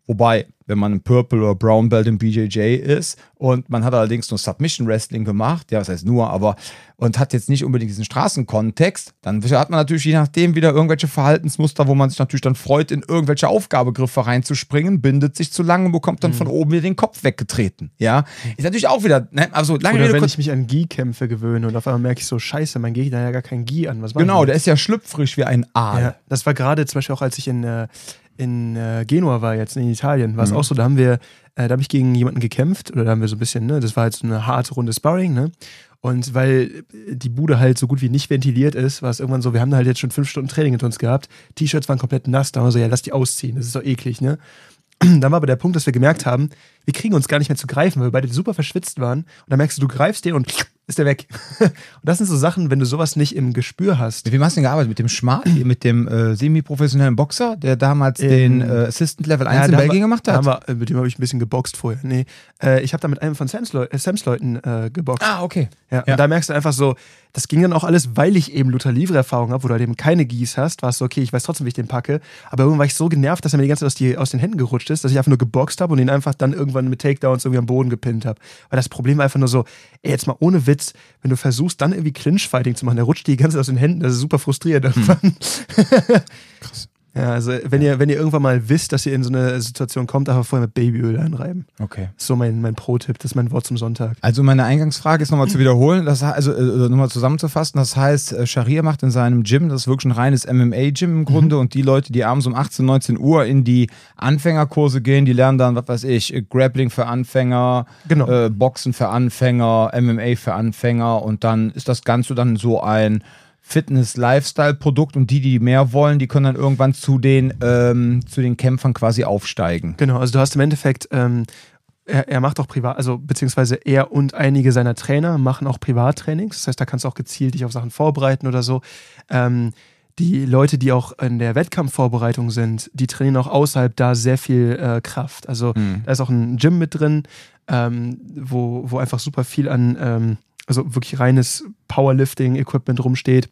wobei, wenn man ein Purple oder Brown Belt im B J J ist und man hat allerdings nur Submission Wrestling gemacht, ja, das heißt nur, aber und hat jetzt nicht unbedingt diesen Straßenkontext, dann hat man natürlich je nachdem wieder irgendwelche Verhaltensmuster, wo man sich natürlich dann freut, in irgendwelche Aufgabegriffe reinzuspringen, bindet sich zu lang und bekommt dann mhm. von oben wieder den Kopf weggetreten, ja. Ist natürlich auch wieder, ne, also lange Oder wenn ich mich an Gi-Kämpfe gewöhne und auf einmal merke ich so, scheiße, man geht da ja gar kein Gi an, was war Genau, der ist ja schlüpfrig wie ein Aal. Ja, das war gerade zum Beispiel auch, als ich in äh, in äh, Genua war jetzt, in Italien, war es mhm. auch so, da haben wir, äh, da habe ich gegen jemanden gekämpft, oder da haben wir so ein bisschen, ne, das war halt so eine harte Runde Sparring, ne, und weil die Bude halt so gut wie nicht ventiliert ist, war es irgendwann so, wir haben halt jetzt schon fünf Stunden Training hinter uns gehabt, T-Shirts waren komplett nass, da haben wir so, ja, lass die ausziehen, das ist doch eklig, ne. Dann war aber der Punkt, dass wir gemerkt haben, wir kriegen uns gar nicht mehr zu greifen, weil wir beide super verschwitzt waren, und dann merkst du, du greifst den und ist der weg. Und das sind so Sachen, wenn du sowas nicht im Gespür hast. Mit wem hast du denn gearbeitet? Mit dem Schmar, mit dem äh, semi-professionellen Boxer, der damals ähm, den äh, Assistant Level eins ja, in Belgien gemacht hat? Wir, mit dem habe ich ein bisschen geboxt vorher. Nee, äh, ich habe da mit einem von Sams, Leu- äh, Sams Leuten äh, geboxt. Ah, okay. Ja, ja. Und da merkst du einfach so, das ging dann auch alles, weil ich eben Luther-Livre-Erfahrung habe, wo du halt eben keine Gis hast, war es so, okay, ich weiß trotzdem, wie ich den packe. Aber irgendwann war ich so genervt, dass er mir die ganze Zeit aus, die, aus den Händen gerutscht ist, dass ich einfach nur geboxt habe und ihn einfach dann irgendwann mit Takedowns irgendwie am Boden gepinnt habe. Weil das Problem war einfach nur so, ey, jetzt mal ohne Witz, wenn du versuchst, dann irgendwie Clinch-Fighting zu machen, der rutscht die ganze Zeit aus den Händen, das ist super frustrierend. Hm. Krass. Ja, also wenn ihr, wenn ihr irgendwann mal wisst, dass ihr in so eine Situation kommt, einfach vorher mit Babyöl einreiben. Okay. Das ist so mein, mein Pro-Tipp, das ist mein Wort zum Sonntag. Also meine Eingangsfrage ist nochmal zu wiederholen, das, also äh, nochmal zusammenzufassen, das heißt, Scharia macht in seinem Gym, das ist wirklich ein reines M M A-Gym im Grunde, mhm. und die Leute, die abends um achtzehn, neunzehn Uhr in die Anfängerkurse gehen, die lernen dann, was weiß ich, Grappling für Anfänger, genau. äh, Boxen für Anfänger, M M A für Anfänger, und dann ist das Ganze dann so ein Fitness-Lifestyle-Produkt, und die, die mehr wollen, die können dann irgendwann zu den, ähm, zu den Kämpfern quasi aufsteigen. Genau, also du hast im Endeffekt, ähm, er, er macht auch privat, also beziehungsweise er und einige seiner Trainer machen auch Privattrainings, das heißt, da kannst du auch gezielt dich auf Sachen vorbereiten oder so. Ähm, die Leute, die auch in der Wettkampfvorbereitung sind, die trainieren auch außerhalb da sehr viel äh, Kraft. Also mhm. da ist auch ein Gym mit drin, ähm, wo, wo einfach super viel an... Ähm, also wirklich reines Powerlifting-Equipment rumsteht.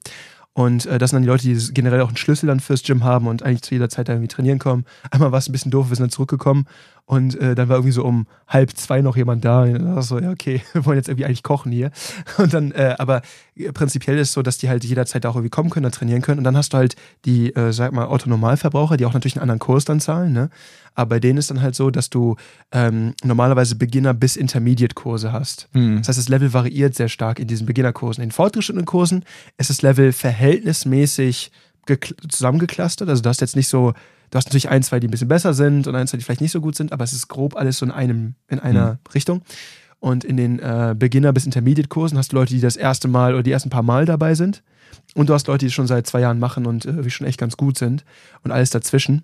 Und äh, das sind dann die Leute, die generell auch einen Schlüssel dann fürs Gym haben und eigentlich zu jeder Zeit da irgendwie trainieren kommen. Einmal war es ein bisschen doof, wir sind dann zurückgekommen und äh, dann war irgendwie so um halb zwei noch jemand da. Und dann war so, ja okay, wir wollen jetzt irgendwie eigentlich kochen hier. Und dann, äh, aber prinzipiell ist es so, dass die halt jederzeit da auch irgendwie kommen können, da trainieren können. Und dann hast du halt die, äh, sag mal, Autonormalverbraucher, die auch natürlich einen anderen Kurs dann zahlen, ne? Aber bei denen ist dann halt so, dass du ähm, normalerweise Beginner- bis Intermediate-Kurse hast. Mhm. Das heißt, das Level variiert sehr stark in diesen Beginnerkursen. In fortgeschrittenen Kursen ist das Level verhältnismäßig ge- zusammengeklustert. Also du hast jetzt nicht so, du hast natürlich ein, zwei, die ein bisschen besser sind und ein, zwei, die vielleicht nicht so gut sind, aber es ist grob alles so in einem, in einer mhm. Richtung. Und in den äh, Beginner- bis Intermediate-Kursen hast du Leute, die das erste Mal oder die ersten paar Mal dabei sind. Und du hast Leute, die es schon seit zwei Jahren machen und äh, schon echt ganz gut sind. Und alles dazwischen.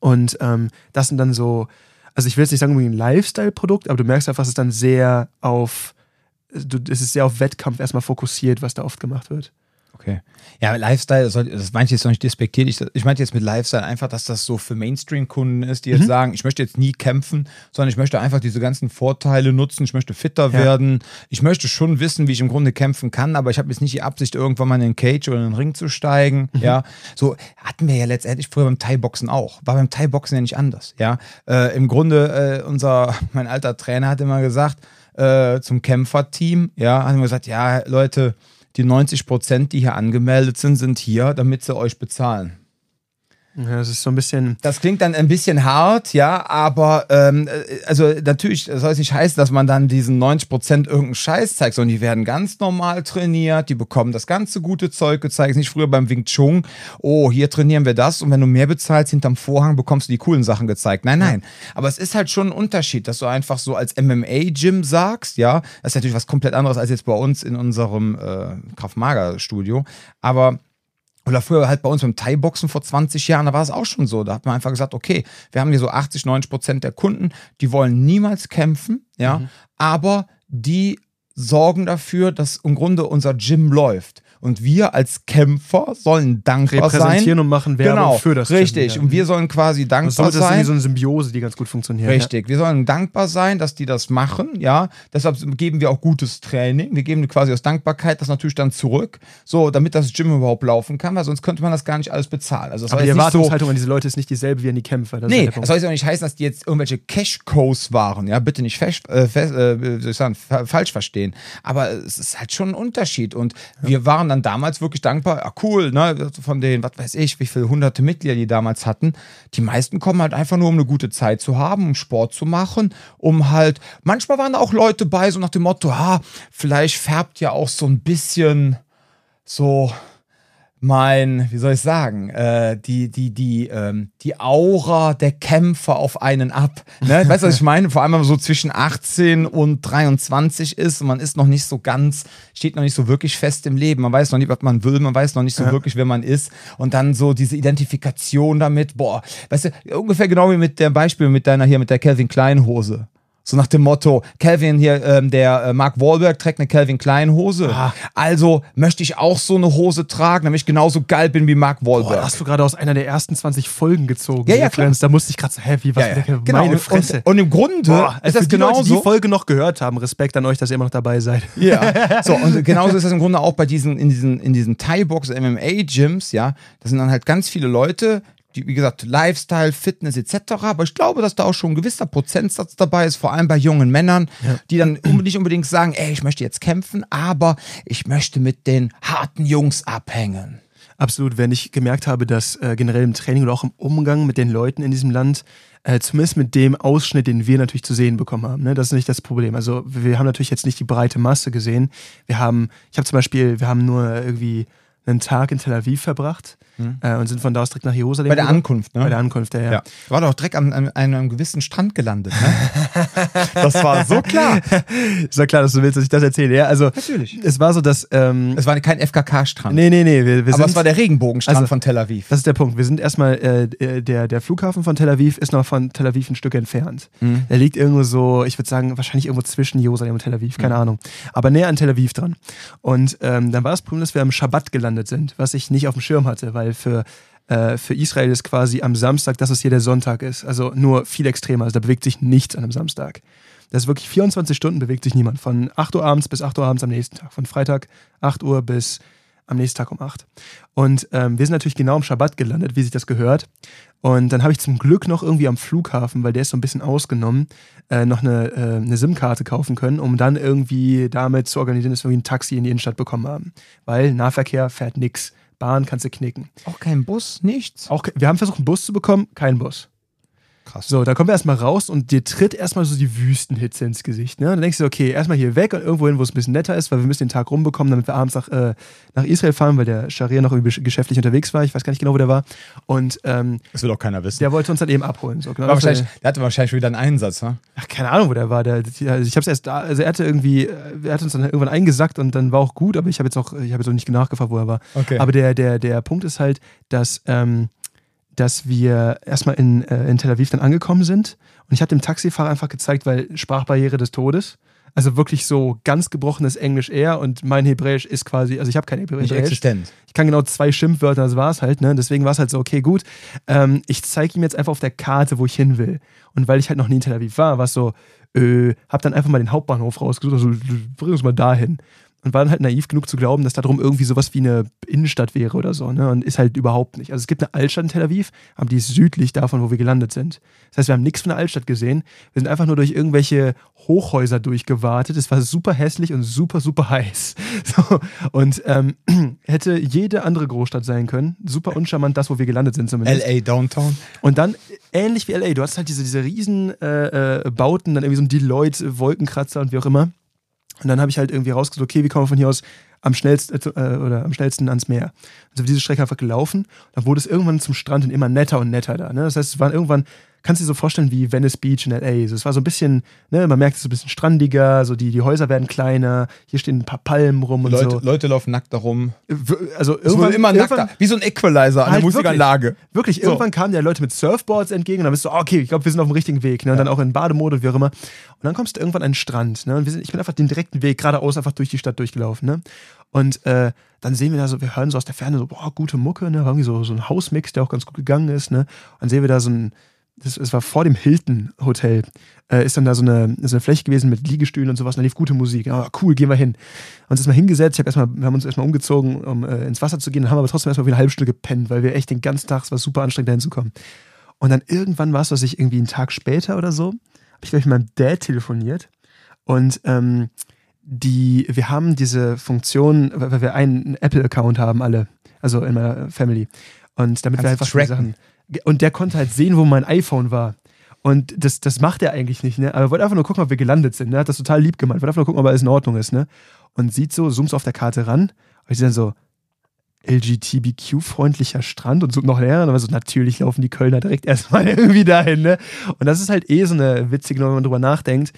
Und ähm, das sind dann so, also ich will jetzt nicht sagen unbedingt ein Lifestyle-Produkt, aber du merkst einfach, es ist dann sehr auf, du, es ist sehr auf Wettkampf erstmal fokussiert, was da oft gemacht wird. Okay. Ja, Lifestyle, das, das meinte ich jetzt noch nicht despektiert. Ich, ich meinte jetzt mit Lifestyle einfach, dass das so für Mainstream-Kunden ist, die jetzt mhm. sagen, ich möchte jetzt nie kämpfen, sondern ich möchte einfach diese ganzen Vorteile nutzen, ich möchte fitter ja. werden, ich möchte schon wissen, wie ich im Grunde kämpfen kann, aber ich habe jetzt nicht die Absicht, irgendwann mal in den Cage oder in den Ring zu steigen. Mhm. Ja, so hatten wir ja letztendlich früher beim Thai-Boxen auch. War beim Thai-Boxen ja nicht anders. Ja, äh, im Grunde, äh, unser, mein alter Trainer hat immer gesagt, äh, zum Kämpferteam, ja, hat immer gesagt, ja, Leute, die neunzig Prozent, die hier angemeldet sind, sind hier, damit sie euch bezahlen. Ja, das ist so ein bisschen... Das klingt dann ein bisschen hart, ja, aber ähm, also natürlich, das soll nicht heißen, dass man dann diesen neunzig Prozent irgendeinen Scheiß zeigt, sondern die werden ganz normal trainiert, die bekommen das ganze gute Zeug gezeigt, nicht früher beim Wing Chun, oh, hier trainieren wir das und wenn du mehr bezahlst, hinterm Vorhang bekommst du die coolen Sachen gezeigt. Nein, nein, ja. aber es ist halt schon ein Unterschied, dass du einfach so als M M A-Gym sagst, ja, das ist natürlich was komplett anderes als jetzt bei uns in unserem äh, Krav Maga-Studio, aber... Oder früher halt bei uns beim Thai-Boxen vor zwanzig Jahren, da war es auch schon so. Da hat man einfach gesagt, okay, wir haben hier so achtzig, neunzig Prozent der Kunden, die wollen niemals kämpfen, ja, mhm. aber die sorgen dafür, dass im Grunde unser Gym läuft. Und wir als Kämpfer sollen dankbar sein. Repräsentieren und machen Werbung genau, für das Gym. Richtig, ja. und wir sollen quasi dankbar also, das sein. Das ist so eine Symbiose, die ganz gut funktioniert. Richtig, ja. wir sollen dankbar sein, dass die das machen, ja. Deshalb geben wir auch gutes Training. Wir geben quasi aus Dankbarkeit das natürlich dann zurück, so, damit das Gym überhaupt laufen kann, weil sonst könnte man das gar nicht alles bezahlen. Also, das aber die Erwartungshaltung so, an diese Leute ist nicht dieselbe wie an die Kämpfer. Das nee, das soll jetzt auch nicht heißen, dass die jetzt irgendwelche Cash-Cows waren, ja. Bitte nicht fesch, äh, fesch, äh, wie soll ich sagen, fa- falsch verstehen. Aber es ist halt schon ein Unterschied und ja. wir waren dann damals wirklich dankbar, ah, cool, ne, von den, was weiß ich, wie viele hunderte Mitglieder die damals hatten, die meisten kommen halt einfach nur, um eine gute Zeit zu haben, um Sport zu machen, um halt, manchmal waren da auch Leute bei, so nach dem Motto, ah, vielleicht färbt ja auch so ein bisschen so mein, wie soll ich sagen, äh, die, die, die, ähm, die Aura der Kämpfer auf einen ab. Ne? Weißt du, was ich meine? Vor allem, wenn man so zwischen achtzehn und dreiundzwanzig ist und man ist noch nicht so ganz, steht noch nicht so wirklich fest im Leben. Man weiß noch nicht, was man will, man weiß noch nicht so ja. wirklich, wer man ist. Und dann so diese Identifikation damit, boah, weißt du, ungefähr genau wie mit dem Beispiel, mit deiner hier, mit der Calvin Klein Hose. So nach dem Motto, Calvin hier, ähm, der äh, Mark Wahlberg trägt eine Calvin Klein Hose. Ah. Also möchte ich auch so eine Hose tragen, damit ich genauso geil bin wie Mark Wahlberg. Boah, da hast du gerade aus einer der ersten zwanzig Folgen gezogen. Ja, ja, klar. Da musste ich gerade so, hä, wie, was? Ja, ja. Genau. Meine Fresse. Und, und im Grunde Boah, ist das genauso. Die, die Folge noch gehört haben, Respekt an euch, dass ihr immer noch dabei seid. Ja, so, und genauso ist das im Grunde auch bei diesen, in diesen, in diesen Thai-Box, M M A-Gyms, ja, da sind dann halt ganz viele Leute, die, wie gesagt, Lifestyle, Fitness et cetera. Aber ich glaube, dass da auch schon ein gewisser Prozentsatz dabei ist, vor allem bei jungen Männern, ja, die dann nicht unbedingt sagen, ey, ich möchte jetzt kämpfen, aber ich möchte mit den harten Jungs abhängen. Absolut, wenn ich gemerkt habe, dass äh, generell im Training oder auch im Umgang mit den Leuten in diesem Land, äh, zumindest mit dem Ausschnitt, den wir natürlich zu sehen bekommen haben, ne? Das ist nicht das Problem. Also wir haben natürlich jetzt nicht die breite Masse gesehen. Wir haben, ich habe zum Beispiel, wir haben nur irgendwie einen Tag in Tel Aviv verbracht mhm. äh, und sind von da aus direkt nach Jerusalem. Bei der Ankunft, ne? Bei der Ankunft, ja, ja. ja. War doch direkt an, an, an einem gewissen Strand gelandet, ne? Das war so klar. Ist ja klar, dass du willst, dass ich das erzähle. Ja, also natürlich. Es war so, dass... Ähm, es war kein F K K-Strand. Nee, nee, nee. Wir, wir Aber sind, es war der Regenbogenstrand also, von Tel Aviv. Das ist der Punkt. Wir sind erstmal, äh, der, der Flughafen von Tel Aviv ist noch von Tel Aviv ein Stück entfernt. Mhm. Der liegt irgendwo so, ich würde sagen, wahrscheinlich irgendwo zwischen Jerusalem und Tel Aviv, keine mhm. Ahnung. Aber näher an Tel Aviv dran. Und ähm, dann war es prüfen, dass wir am Schabbat gelandet sind, was ich nicht auf dem Schirm hatte, weil für, äh, für Israel ist quasi am Samstag, dass es hier der Sonntag ist. Also nur viel extremer. Also da bewegt sich nichts an einem Samstag. Das ist wirklich vierundzwanzig Stunden bewegt sich niemand. Von acht Uhr abends bis acht Uhr abends am nächsten Tag. Von Freitag acht Uhr bis am nächsten Tag um acht. Und ähm, wir sind natürlich genau am Schabbat gelandet, wie sich das gehört. Und dann habe ich zum Glück noch irgendwie am Flughafen, weil der ist so ein bisschen ausgenommen, äh, noch eine, äh, eine SIM-Karte kaufen können, um dann irgendwie damit zu organisieren, dass wir irgendwie ein Taxi in die Innenstadt bekommen haben. Weil Nahverkehr fährt nix. Bahn kannst du knicken. Auch kein Bus, nichts. Auch, wir haben versucht, einen Bus zu bekommen, kein Bus. Krass. So, da kommen wir erstmal raus und dir tritt erstmal so die Wüstenhitze ins Gesicht. Ne? Dann denkst du, okay, erstmal hier weg und irgendwo hin, wo es ein bisschen netter ist, weil wir müssen den Tag rumbekommen, damit wir abends nach, äh, nach Israel fahren, weil der Scharia noch irgendwie geschäftlich unterwegs war. Ich weiß gar nicht genau, wo der war. Und, ähm, das will auch keiner wissen. Der wollte uns dann eben abholen. So, genau, war wahrscheinlich, der, der hatte wahrscheinlich wieder einen Einsatz, ne? Ach, keine Ahnung, wo der war. Der, ich hab's erst da, also er hatte irgendwie, er hat uns dann irgendwann eingesackt und dann war auch gut, aber ich habe jetzt auch, ich habe jetzt auch nicht nachgefragt, wo er war. Okay. Aber der, der, der Punkt ist halt, dass, ähm, dass wir erstmal in, äh, in Tel Aviv dann angekommen sind. Und ich habe dem Taxifahrer einfach gezeigt, weil Sprachbarriere des Todes. Also wirklich so ganz gebrochenes Englisch eher und mein Hebräisch ist quasi, also ich habe kein Hebräisch. Nicht existent. Ich kann genau zwei Schimpfwörter, das war es halt, ne? Deswegen war es halt so, okay, gut. Ähm, ich zeige ihm jetzt einfach auf der Karte, wo ich hin will. Und weil ich halt noch nie in Tel Aviv war, war es so, äh, hab dann einfach mal den Hauptbahnhof rausgesucht, also bring uns mal dahin. Und war dann halt naiv genug zu glauben, dass da drum irgendwie sowas wie eine Innenstadt wäre oder so. Ne? Und ist halt überhaupt nicht. Also es gibt eine Altstadt in Tel Aviv, aber die ist südlich davon, wo wir gelandet sind. Das heißt, wir haben nichts von der Altstadt gesehen. Wir sind einfach nur durch irgendwelche Hochhäuser durchgewartet. Es war super hässlich und super, super heiß. So. Und ähm, hätte jede andere Großstadt sein können. Super uncharmant das, wo wir gelandet sind zumindest. L A Downtown. Und dann, ähnlich wie L A, du hast halt diese, diese riesen äh, äh, Bauten, dann irgendwie so ein Deloitte-Wolkenkratzer und wie auch immer. Und dann habe ich halt irgendwie rausgesucht, okay, wie kommen wir von hier aus am schnellsten, äh, oder am schnellsten ans Meer? Also diese Strecke einfach gelaufen. Dann wurde es irgendwann zum Strand und immer netter und netter da. Ne? Das heißt, es waren irgendwann, kannst du dir so vorstellen wie Venice Beach in L A. Also es war so ein bisschen, ne, man merkt es so ein bisschen strandiger, so die, die Häuser werden kleiner, hier stehen ein paar Palmen rum und Leute, so. Leute laufen nackt darum. Also irgendwann immer nackter, wie so ein Equalizer an halt der Musikanlage. Wirklich, wirklich so. Irgendwann kamen ja Leute mit Surfboards entgegen und dann bist du, okay, ich glaube, wir sind auf dem richtigen Weg. Ne? Und ja. Dann auch in Bademode und wie auch immer. Und dann kommst du irgendwann an den Strand. Ne? Und wir sind, ich bin einfach den direkten Weg geradeaus einfach durch die Stadt durchgelaufen. Ne? Und äh, dann sehen wir da so, wir hören so aus der Ferne so, boah, gute Mucke, ne? War irgendwie so, so ein Hausmix, der auch ganz gut gegangen ist. Ne? Und dann sehen wir da so ein, das, das war vor dem Hilton Hotel, äh, ist dann da so eine, so eine Fläche gewesen mit Liegestühlen und sowas und da lief gute Musik. Ah, cool, gehen wir hin. Uns erstmal hingesetzt, ich hab erstmal, wir haben uns erstmal umgezogen, um äh, ins Wasser zu gehen, dann haben wir aber trotzdem erstmal wieder eine halbe Stunde gepennt, weil wir echt den ganzen Tag, es war super anstrengend, da hinzukommen. Und dann irgendwann war es, was ich irgendwie einen Tag später oder so, habe ich gleich mit meinem Dad telefoniert und ähm, die, wir haben diese Funktion, weil wir einen Apple-Account haben alle, also in meiner Family. Und damit wir einfach Sachen. Und der konnte halt sehen, wo mein iPhone war. Und das, das macht er eigentlich nicht, ne? Aber er wollte einfach nur gucken, ob wir gelandet sind. Er hat das total lieb gemeint. Er wollte einfach nur gucken, ob alles in Ordnung ist, ne? Und sieht so, zoomt so auf der Karte ran. Und sieht dann so, L G B T Q-freundlicher Strand und so noch näher. Und dann war so, natürlich laufen die Kölner direkt erstmal irgendwie dahin, ne? Und das ist halt eh so eine witzige Nummer, wenn man drüber nachdenkt.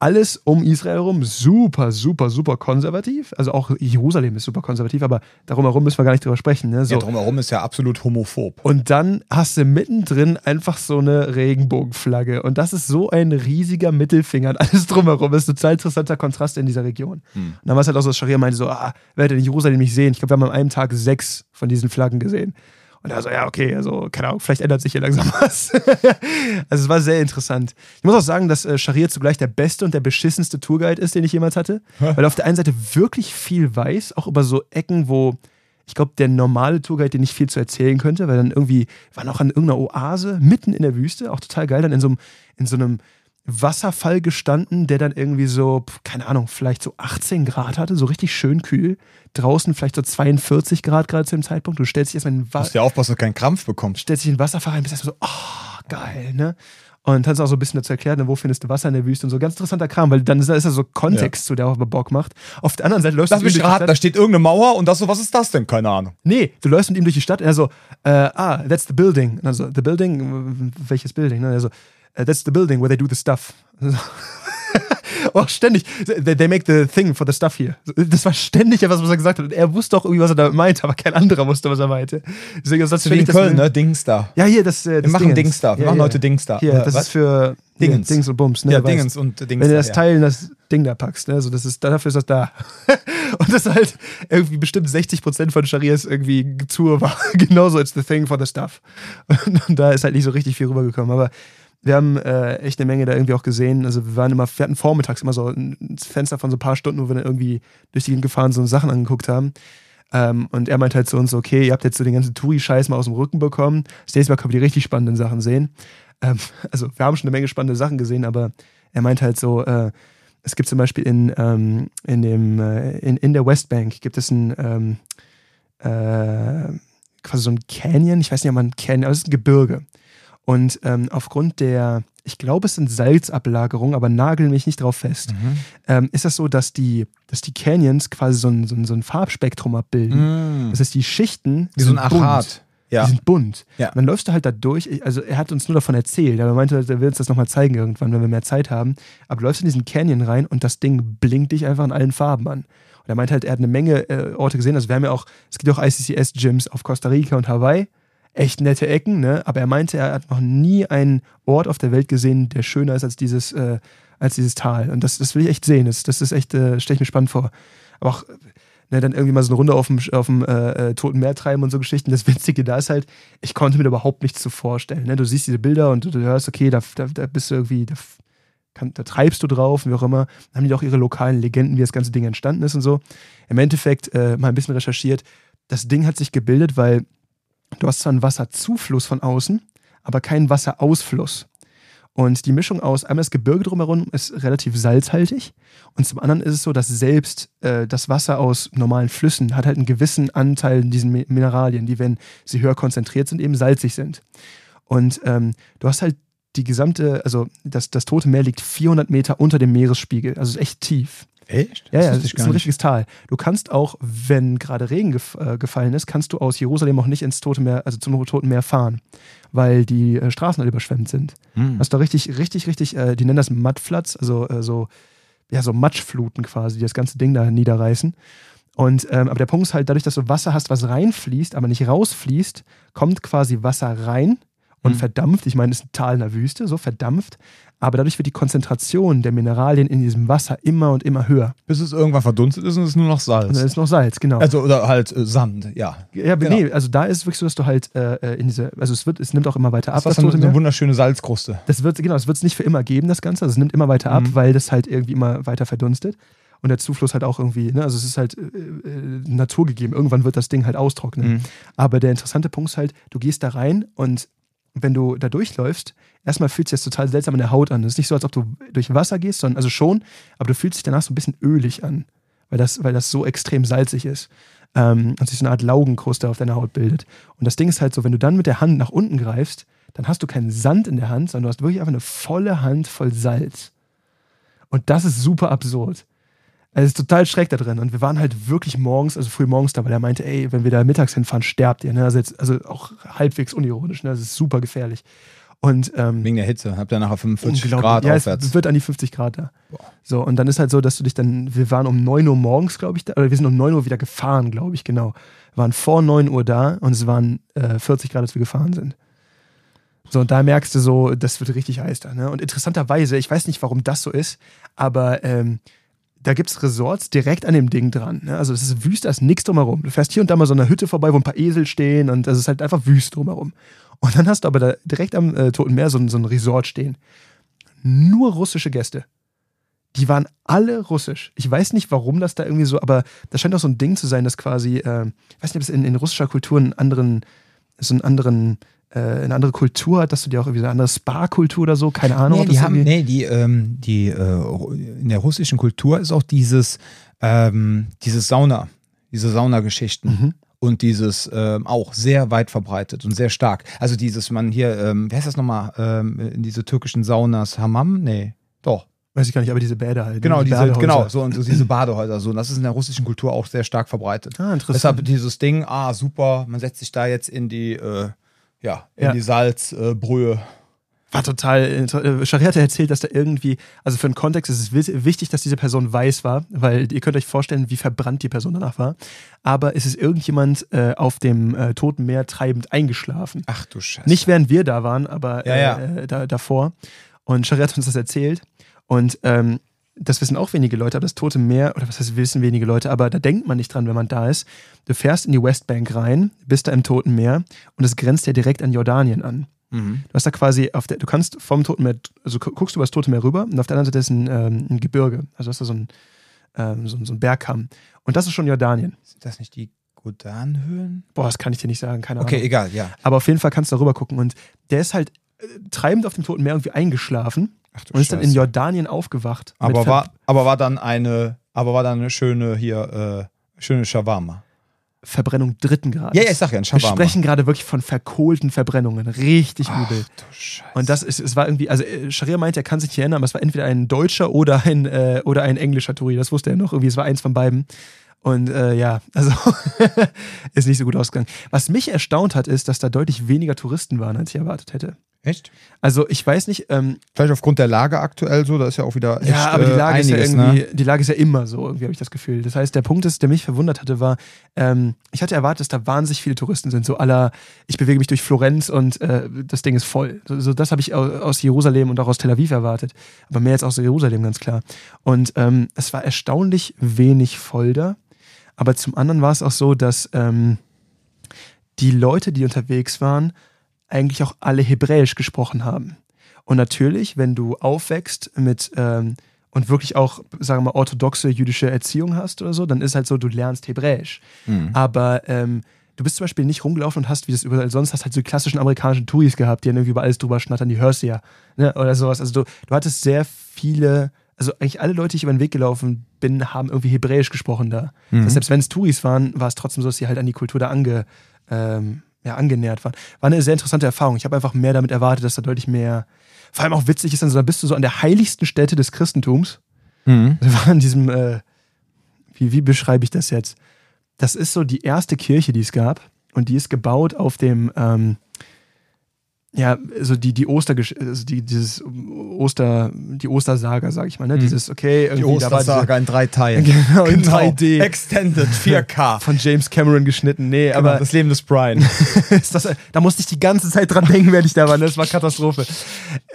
Alles um Israel herum super, super, super konservativ. Also auch Jerusalem ist super konservativ, aber darum herum müssen wir gar nicht drüber sprechen. Ne? So. Ja, darum herum ist ja absolut homophob. Und dann hast du mittendrin einfach so eine Regenbogenflagge. Und das ist so ein riesiger Mittelfinger und alles drumherum. Das ist ein total interessanter Kontrast in dieser Region. Hm. Und dann war es halt auch so, dass Scharia meinte so, ah, wer hätte in Jerusalem nicht sehen? Ich glaube, wir haben an einem Tag sechs von diesen Flaggen gesehen. Und da so, ja, okay, also, keine Ahnung, vielleicht ändert sich hier langsam was. Also, es war sehr interessant. Ich muss auch sagen, dass äh, Scharia zugleich der beste und der beschissenste Tourguide ist, den ich jemals hatte. Weil er auf der einen Seite wirklich viel weiß, auch über so Ecken, wo, ich glaube, der normale Tourguide dir nicht viel zu erzählen könnte, weil dann irgendwie, waren auch an irgendeiner Oase, mitten in der Wüste, auch total geil, dann in so einem, in so einem Wasserfall gestanden, der dann irgendwie so, keine Ahnung, vielleicht so achtzehn Grad hatte, so richtig schön kühl. Draußen vielleicht so zweiundvierzig Grad gerade zu dem Zeitpunkt. Du stellst dich erstmal in den Wasser. Du musst ja aufpassen, dass du keinen Krampf bekommst. Stellst dich in den Wasserfall rein, bist erstmal so, oh, geil, ne? Und dann ist auch so ein bisschen dazu erklärt, ne, wo findest du Wasser in der Wüste und so. Ganz interessanter Kram, weil dann ist da so Kontext ja. zu, der auch Bock macht. Auf der anderen Seite läufst Lass du... Lass mich raten, da steht irgendeine Mauer und das so, was ist das denn? Keine Ahnung. Nee, du läufst mit ihm durch die Stadt und er so, äh, ah, that's the building. Also, the building, welches building? Ne? Also, Uh, that's the building where they do the stuff. Auch ständig. They, they make the thing for the stuff here. Das war ständig etwas, was er gesagt hat. Und er wusste auch irgendwie, was er da meinte, aber kein anderer wusste, was er meinte. Deswegen, das ist für in Köln, ne? Dings da. Ja, hier, das, äh, das Wir machen Dings da. Wir ja, machen heute ja. Dings da. Hier, das was? Ist für Dingens. Dings und Bums. Ne? Ja, Dingens und Dings. Wenn du das Teil in das Ding da packst, ne? Also das ist, dafür ist das da. Und das ist halt irgendwie bestimmt sechzig Prozent von Scharias irgendwie zur war. Genauso, it's the thing for the stuff. Und, und da ist halt nicht so richtig viel rübergekommen. Aber wir haben äh, echt eine Menge da irgendwie auch gesehen. Also wir waren immer, wir hatten vormittags immer so ein Fenster von so ein paar Stunden, wo wir dann irgendwie durch die Gegend gefahren sind und Sachen angeguckt haben. Ähm, und er meinte halt zu uns, okay, ihr habt jetzt so den ganzen Touri-Scheiß mal aus dem Rücken bekommen. Das nächste Mal können wir die richtig spannenden Sachen sehen. Ähm, also wir haben schon eine Menge spannende Sachen gesehen, aber er meint halt so, äh, es gibt zum Beispiel in, ähm, in, dem, äh, in, in der Westbank gibt es ein ähm, äh, quasi so ein Canyon, ich weiß nicht, ob man ein Canyon, aber es ist ein Gebirge. Und ähm, aufgrund der, ich glaube, es sind Salzablagerungen, aber nageln mich nicht drauf fest, mhm. ähm, ist das so, dass die, dass die Canyons quasi so ein, so ein, so ein Farbspektrum abbilden. Mhm. Das heißt, die Schichten Wie sind so ein bunt. Ja. Die sind bunt. Ja. Und dann läufst du halt da durch. Also er hat uns nur davon erzählt, aber er meinte, er will uns das nochmal zeigen irgendwann, wenn wir mehr Zeit haben. Aber du läufst in diesen Canyon rein und das Ding blinkt dich einfach in allen Farben an. Und er meinte halt, er hat eine Menge äh, Orte gesehen. Also wir haben ja auch, es gibt ja auch I C C S-Gyms auf Costa Rica und Hawaii. Echt nette Ecken, ne? Aber er meinte, er hat noch nie einen Ort auf der Welt gesehen, der schöner ist als dieses, äh, als dieses Tal. Und das, das will ich echt sehen. Das, das ist echt, äh, stelle ich mir spannend vor. Aber auch, ne, dann irgendwie mal so eine Runde auf dem, auf dem äh, Toten Meer treiben und so Geschichten. Das Witzige da ist halt, ich konnte mir da überhaupt nichts zu vorstellen. Ne? Du siehst diese Bilder und du, du hörst, okay, da, da, da bist du irgendwie, da, kann, da treibst du drauf und wie auch immer. Dann haben die auch ihre lokalen Legenden, wie das ganze Ding entstanden ist und so. Im Endeffekt, äh, mal ein bisschen recherchiert. Das Ding hat sich gebildet, weil du hast zwar einen Wasserzufluss von außen, aber keinen Wasserausfluss. Und die Mischung aus, einmal das Gebirge drumherum ist relativ salzhaltig und zum anderen ist es so, dass selbst äh, das Wasser aus normalen Flüssen hat halt einen gewissen Anteil in diesen Mineralien, die, wenn sie höher konzentriert sind, eben salzig sind. Und ähm, du hast halt die gesamte, also das, das Tote Meer liegt vierhundert Meter unter dem Meeresspiegel, also ist echt tief. Echt? Ja, das ja, das ist ein richtiges Tal. Du kannst auch, wenn gerade Regen gef- äh, gefallen ist, kannst du aus Jerusalem auch nicht ins Tote Meer, also zum Toten Meer fahren, weil die äh, Straßen halt überschwemmt sind. Hm. Hast da richtig, richtig, richtig, äh, die nennen das Mattflats, also äh, so, ja, so Matschfluten quasi, die das ganze Ding da niederreißen. Und, ähm, aber der Punkt ist halt, dadurch, dass du Wasser hast, was reinfließt, aber nicht rausfließt, kommt quasi Wasser rein und hm. verdampft. Ich meine, es ist ein Tal in der Wüste, so verdampft. Aber dadurch wird die Konzentration der Mineralien in diesem Wasser immer und immer höher. Bis es irgendwann verdunstet ist und es ist nur noch Salz. Und dann ist noch Salz, genau. Also oder halt äh, Sand, ja. Ja, genau. Nee, also da ist wirklich so, dass du halt äh, in diese, also es wird, es nimmt auch immer weiter ab. Das ist das eine wunderschöne Salzkruste. Das wird, genau, das wird es nicht für immer geben, das Ganze. Also es nimmt immer weiter ab, mhm. weil das halt irgendwie immer weiter verdunstet. Und der Zufluss halt auch irgendwie, ne, also es ist halt äh, äh, naturgegeben. Irgendwann wird das Ding halt austrocknen. Mhm. Aber der interessante Punkt ist halt, du gehst da rein und wenn du da durchläufst, erstmal fühlt sich das total seltsam in der Haut an. Das ist nicht so, als ob du durch Wasser gehst, sondern also schon, aber du fühlst dich danach so ein bisschen ölig an, weil das, weil das so extrem salzig ist ähm, und sich so eine Art Laugenkruste auf deiner Haut bildet. Und das Ding ist halt so, wenn du dann mit der Hand nach unten greifst, dann hast du keinen Sand in der Hand, sondern du hast wirklich einfach eine volle Hand voll Salz. Und das ist super absurd. Also es ist total schräg da drin. Und wir waren halt wirklich morgens, also früh morgens da, weil er meinte, ey, wenn wir da mittags hinfahren, sterbt ihr. Ne? Also, jetzt, also auch halbwegs unironisch. Ne? Das ist super gefährlich. Und, ähm, wegen der Hitze, habt ihr nachher fünfundvierzig Grad ja, aufwärts. Es wird an die fünfzig Grad da. Boah. So, und dann ist halt so, dass du dich dann, wir waren um neun Uhr morgens, glaube ich, da, oder wir sind um neun Uhr wieder gefahren, glaube ich, genau. Wir waren vor neun Uhr da und es waren äh, vierzig Grad, als wir gefahren sind. So, und da merkst du so, das wird richtig heiß da. Ne? Und interessanterweise, ich weiß nicht, warum das so ist, aber ähm, da gibt es Resorts direkt an dem Ding dran. Ne? Also es ist Wüste, da ist nichts drumherum. Du fährst hier und da mal so eine Hütte vorbei, wo ein paar Esel stehen und es ist halt einfach Wüste drumherum. Und dann hast du aber da direkt am äh, Toten Meer so, so ein Resort stehen. Nur russische Gäste. Die waren alle russisch. Ich weiß nicht, warum das da irgendwie so, aber das scheint auch so ein Ding zu sein, dass quasi, äh, ich weiß nicht, ob es in, in russischer Kultur einen anderen, so einen anderen, äh, eine andere Kultur hat, dass du dir auch irgendwie so eine andere Spa-Kultur oder so, keine Ahnung. Nee, die, haben, nee, die, ähm, die äh, in der russischen Kultur ist auch dieses, ähm, dieses Sauna, diese Saunageschichten. Mhm. Und dieses ähm, auch sehr weit verbreitet und sehr stark. Also dieses, man hier, ähm, wer ist das nochmal, ähm, diese türkischen Saunas, Hammam? Nee, doch. Weiß ich gar nicht, aber diese Bäder halt. Genau, diese, genau so, und so diese Badehäuser. So. Und das ist in der russischen Kultur auch sehr stark verbreitet. Ah, interessant. Deshalb dieses Ding, ah, super, man setzt sich da jetzt in die, äh, ja, in ja. die Salzbrühe. Äh, War total, Scharia hat erzählt, dass da irgendwie, also für den Kontext ist es wichtig, dass diese Person weiß war, weil ihr könnt euch vorstellen, wie verbrannt die Person danach war. Aber es ist irgendjemand äh, auf dem äh, Toten Meer treibend eingeschlafen. Ach du Scheiße. Nicht während wir da waren, aber ja, ja. Äh, da, davor. Und Scharia hat uns das erzählt. Und ähm, das wissen auch wenige Leute, aber das Tote Meer, oder was heißt, wissen wenige Leute, aber da denkt man nicht dran, wenn man da ist. Du fährst in die Westbank rein, bist da im Toten Meer und es grenzt ja direkt an Jordanien an. Du hast da quasi, auf der, du kannst vom Toten Meer, also guckst du über das Tote Meer rüber und auf der anderen Seite ist ein, ähm, ein Gebirge. Also hast du so einen ähm, so, so ein Bergkamm. Und das ist schon Jordanien. Sind das nicht die Golanhöhen? Boah, das kann ich dir nicht sagen, keine Ahnung. Okay, egal, ja. Aber auf jeden Fall kannst du da rüber gucken. Und der ist halt äh, treibend auf dem Toten Meer irgendwie eingeschlafen. Ach, du und ist Scheiße. Dann in Jordanien aufgewacht. Aber war, aber war dann eine, aber war dann eine schöne hier, äh, schöne Shawarma. Verbrennung dritten Grades. Ja, ja, ich sag ja, ein Shawarma. Wir sprechen gerade wirklich von verkohlten Verbrennungen. Richtig übel. Ach du Scheiße. Und das ist, es war irgendwie, also Scharia meinte, er kann sich nicht erinnern, aber es war entweder ein deutscher oder ein, äh, oder ein englischer Touri, das wusste er noch irgendwie, es war eins von beiden. Und äh, ja, also ist nicht so gut ausgegangen. Was mich erstaunt hat, ist, dass da deutlich weniger Touristen waren, als ich erwartet hätte. Echt? Also ich weiß nicht. Ähm, Vielleicht aufgrund der Lage aktuell so, da ist ja auch wieder echt einiges. Ja, aber die Lage, äh, einiges, ist ja irgendwie, ne? Die Lage ist ja immer so, irgendwie habe ich das Gefühl. Das heißt, der Punkt ist, der mich verwundert hatte, war, ähm, ich hatte erwartet, dass da wahnsinnig viele Touristen sind. So à la, ich bewege mich durch Florenz und äh, das Ding ist voll. So, so das habe ich aus, aus Jerusalem und auch aus Tel Aviv erwartet. Aber mehr jetzt aus Jerusalem, ganz klar. Und ähm, es war erstaunlich wenig voll da. Aber zum anderen war es auch so, dass ähm, die Leute, die unterwegs waren, eigentlich auch alle Hebräisch gesprochen haben. Und natürlich, wenn du aufwächst mit ähm, und wirklich auch, sagen wir mal, orthodoxe jüdische Erziehung hast oder so, dann ist halt so, du lernst Hebräisch. Mhm. Aber ähm, du bist zum Beispiel nicht rumgelaufen und hast, wie das überall sonst, hast halt so die klassischen amerikanischen Touris gehabt, die dann irgendwie über alles drüber schnattern, die hörst du ja, ne, oder sowas. Also du, du hattest sehr viele, also eigentlich alle Leute, die ich über den Weg gelaufen bin, haben irgendwie Hebräisch gesprochen da. Mhm. Das heißt, selbst wenn es Touris waren, war es trotzdem so, dass sie halt an die Kultur da ange... Ähm, ja, angenähert waren. War eine sehr interessante Erfahrung. Ich habe einfach mehr damit erwartet, dass da deutlich mehr, vor allem auch witzig ist, dann so, da bist du so an der heiligsten Stätte des Christentums. Mhm. Wir waren in diesem, äh, wie, wie beschreibe ich das jetzt? Das ist so die erste Kirche, die es gab und die ist gebaut auf dem, ähm, ja, so die, die Ostergesch- also die, dieses Oster, die Ostersaga, sag ich mal, ne? Mhm. Dieses, okay, irgendwie. Die Ostersaga diese, in drei Teilen. Genau, in genau. drei D. Extended, vier K. Von James Cameron geschnitten, nee, genau, aber. Das Leben des Brian. ist das, da musste ich die ganze Zeit dran denken, wenn ich da war, das war Katastrophe.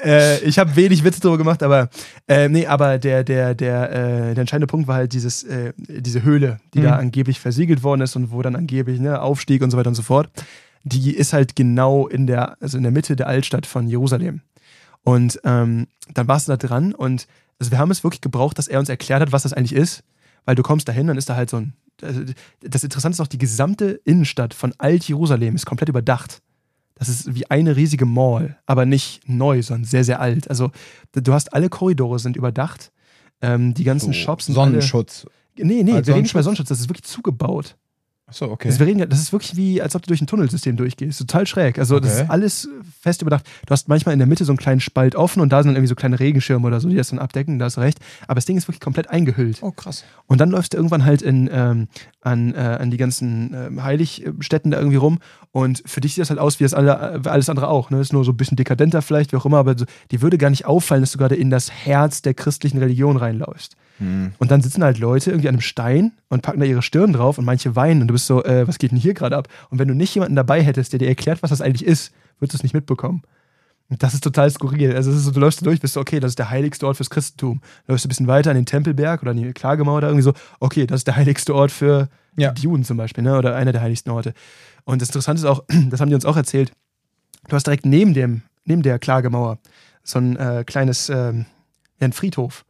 Äh, ich habe wenig Witze drüber gemacht, aber, äh, nee, aber der, der, der, äh, der entscheidende Punkt war halt dieses, äh, diese Höhle, die mhm. da angeblich versiegelt worden ist und wo dann angeblich, ne, Aufstieg und so weiter und so fort. Die ist halt genau in der, also in der Mitte der Altstadt von Jerusalem. Und ähm, dann warst du da dran und also wir haben es wirklich gebraucht, dass er uns erklärt hat, was das eigentlich ist, weil du kommst dahin, dann ist da halt so ein, also das Interessante ist auch, die gesamte Innenstadt von Alt-Jerusalem ist komplett überdacht. Das ist wie eine riesige Mall, aber nicht neu, sondern sehr, sehr alt. Also du hast, alle Korridore sind überdacht, ähm, die ganzen so, Shops sind Sonnenschutz. Alle, nee, nee, also wir reden nicht über Sonnenschutz, das ist wirklich zugebaut. Achso, okay. Also wir reden, das ist wirklich wie, als ob du durch ein Tunnelsystem durchgehst. Total schräg. Also, okay. Das ist alles fest überdacht. Du hast manchmal in der Mitte so einen kleinen Spalt offen und da sind dann irgendwie so kleine Regenschirme oder so, die das dann abdecken, da hast recht. Aber das Ding ist wirklich komplett eingehüllt. Oh, krass. Und dann läufst du irgendwann halt in, ähm, an, äh, an die ganzen ähm, Heiligstätten da irgendwie rum und für dich sieht das halt aus wie das alle, alles andere auch. Ne? Das ist nur so ein bisschen dekadenter vielleicht, wie auch immer, aber so, die würde gar nicht auffallen, dass du gerade in das Herz der christlichen Religion reinläufst. Und dann sitzen halt Leute irgendwie an einem Stein und packen da ihre Stirn drauf und manche weinen und du bist so, äh, was geht denn hier gerade ab? Und wenn du nicht jemanden dabei hättest, der dir erklärt, was das eigentlich ist, würdest du es nicht mitbekommen. Und das ist total skurril. Also es ist so, du läufst durch, bist so, okay, das ist der heiligste Ort fürs Christentum. Du läufst ein bisschen weiter an den Tempelberg oder an die Klagemauer oder irgendwie so, okay, das ist der heiligste Ort für ja. die Juden zum Beispiel, ne? Oder einer der heiligsten Orte. Und das Interessante ist auch, das haben die uns auch erzählt, du hast direkt neben dem, neben der Klagemauer so ein äh, kleines, äh, ein Friedhof.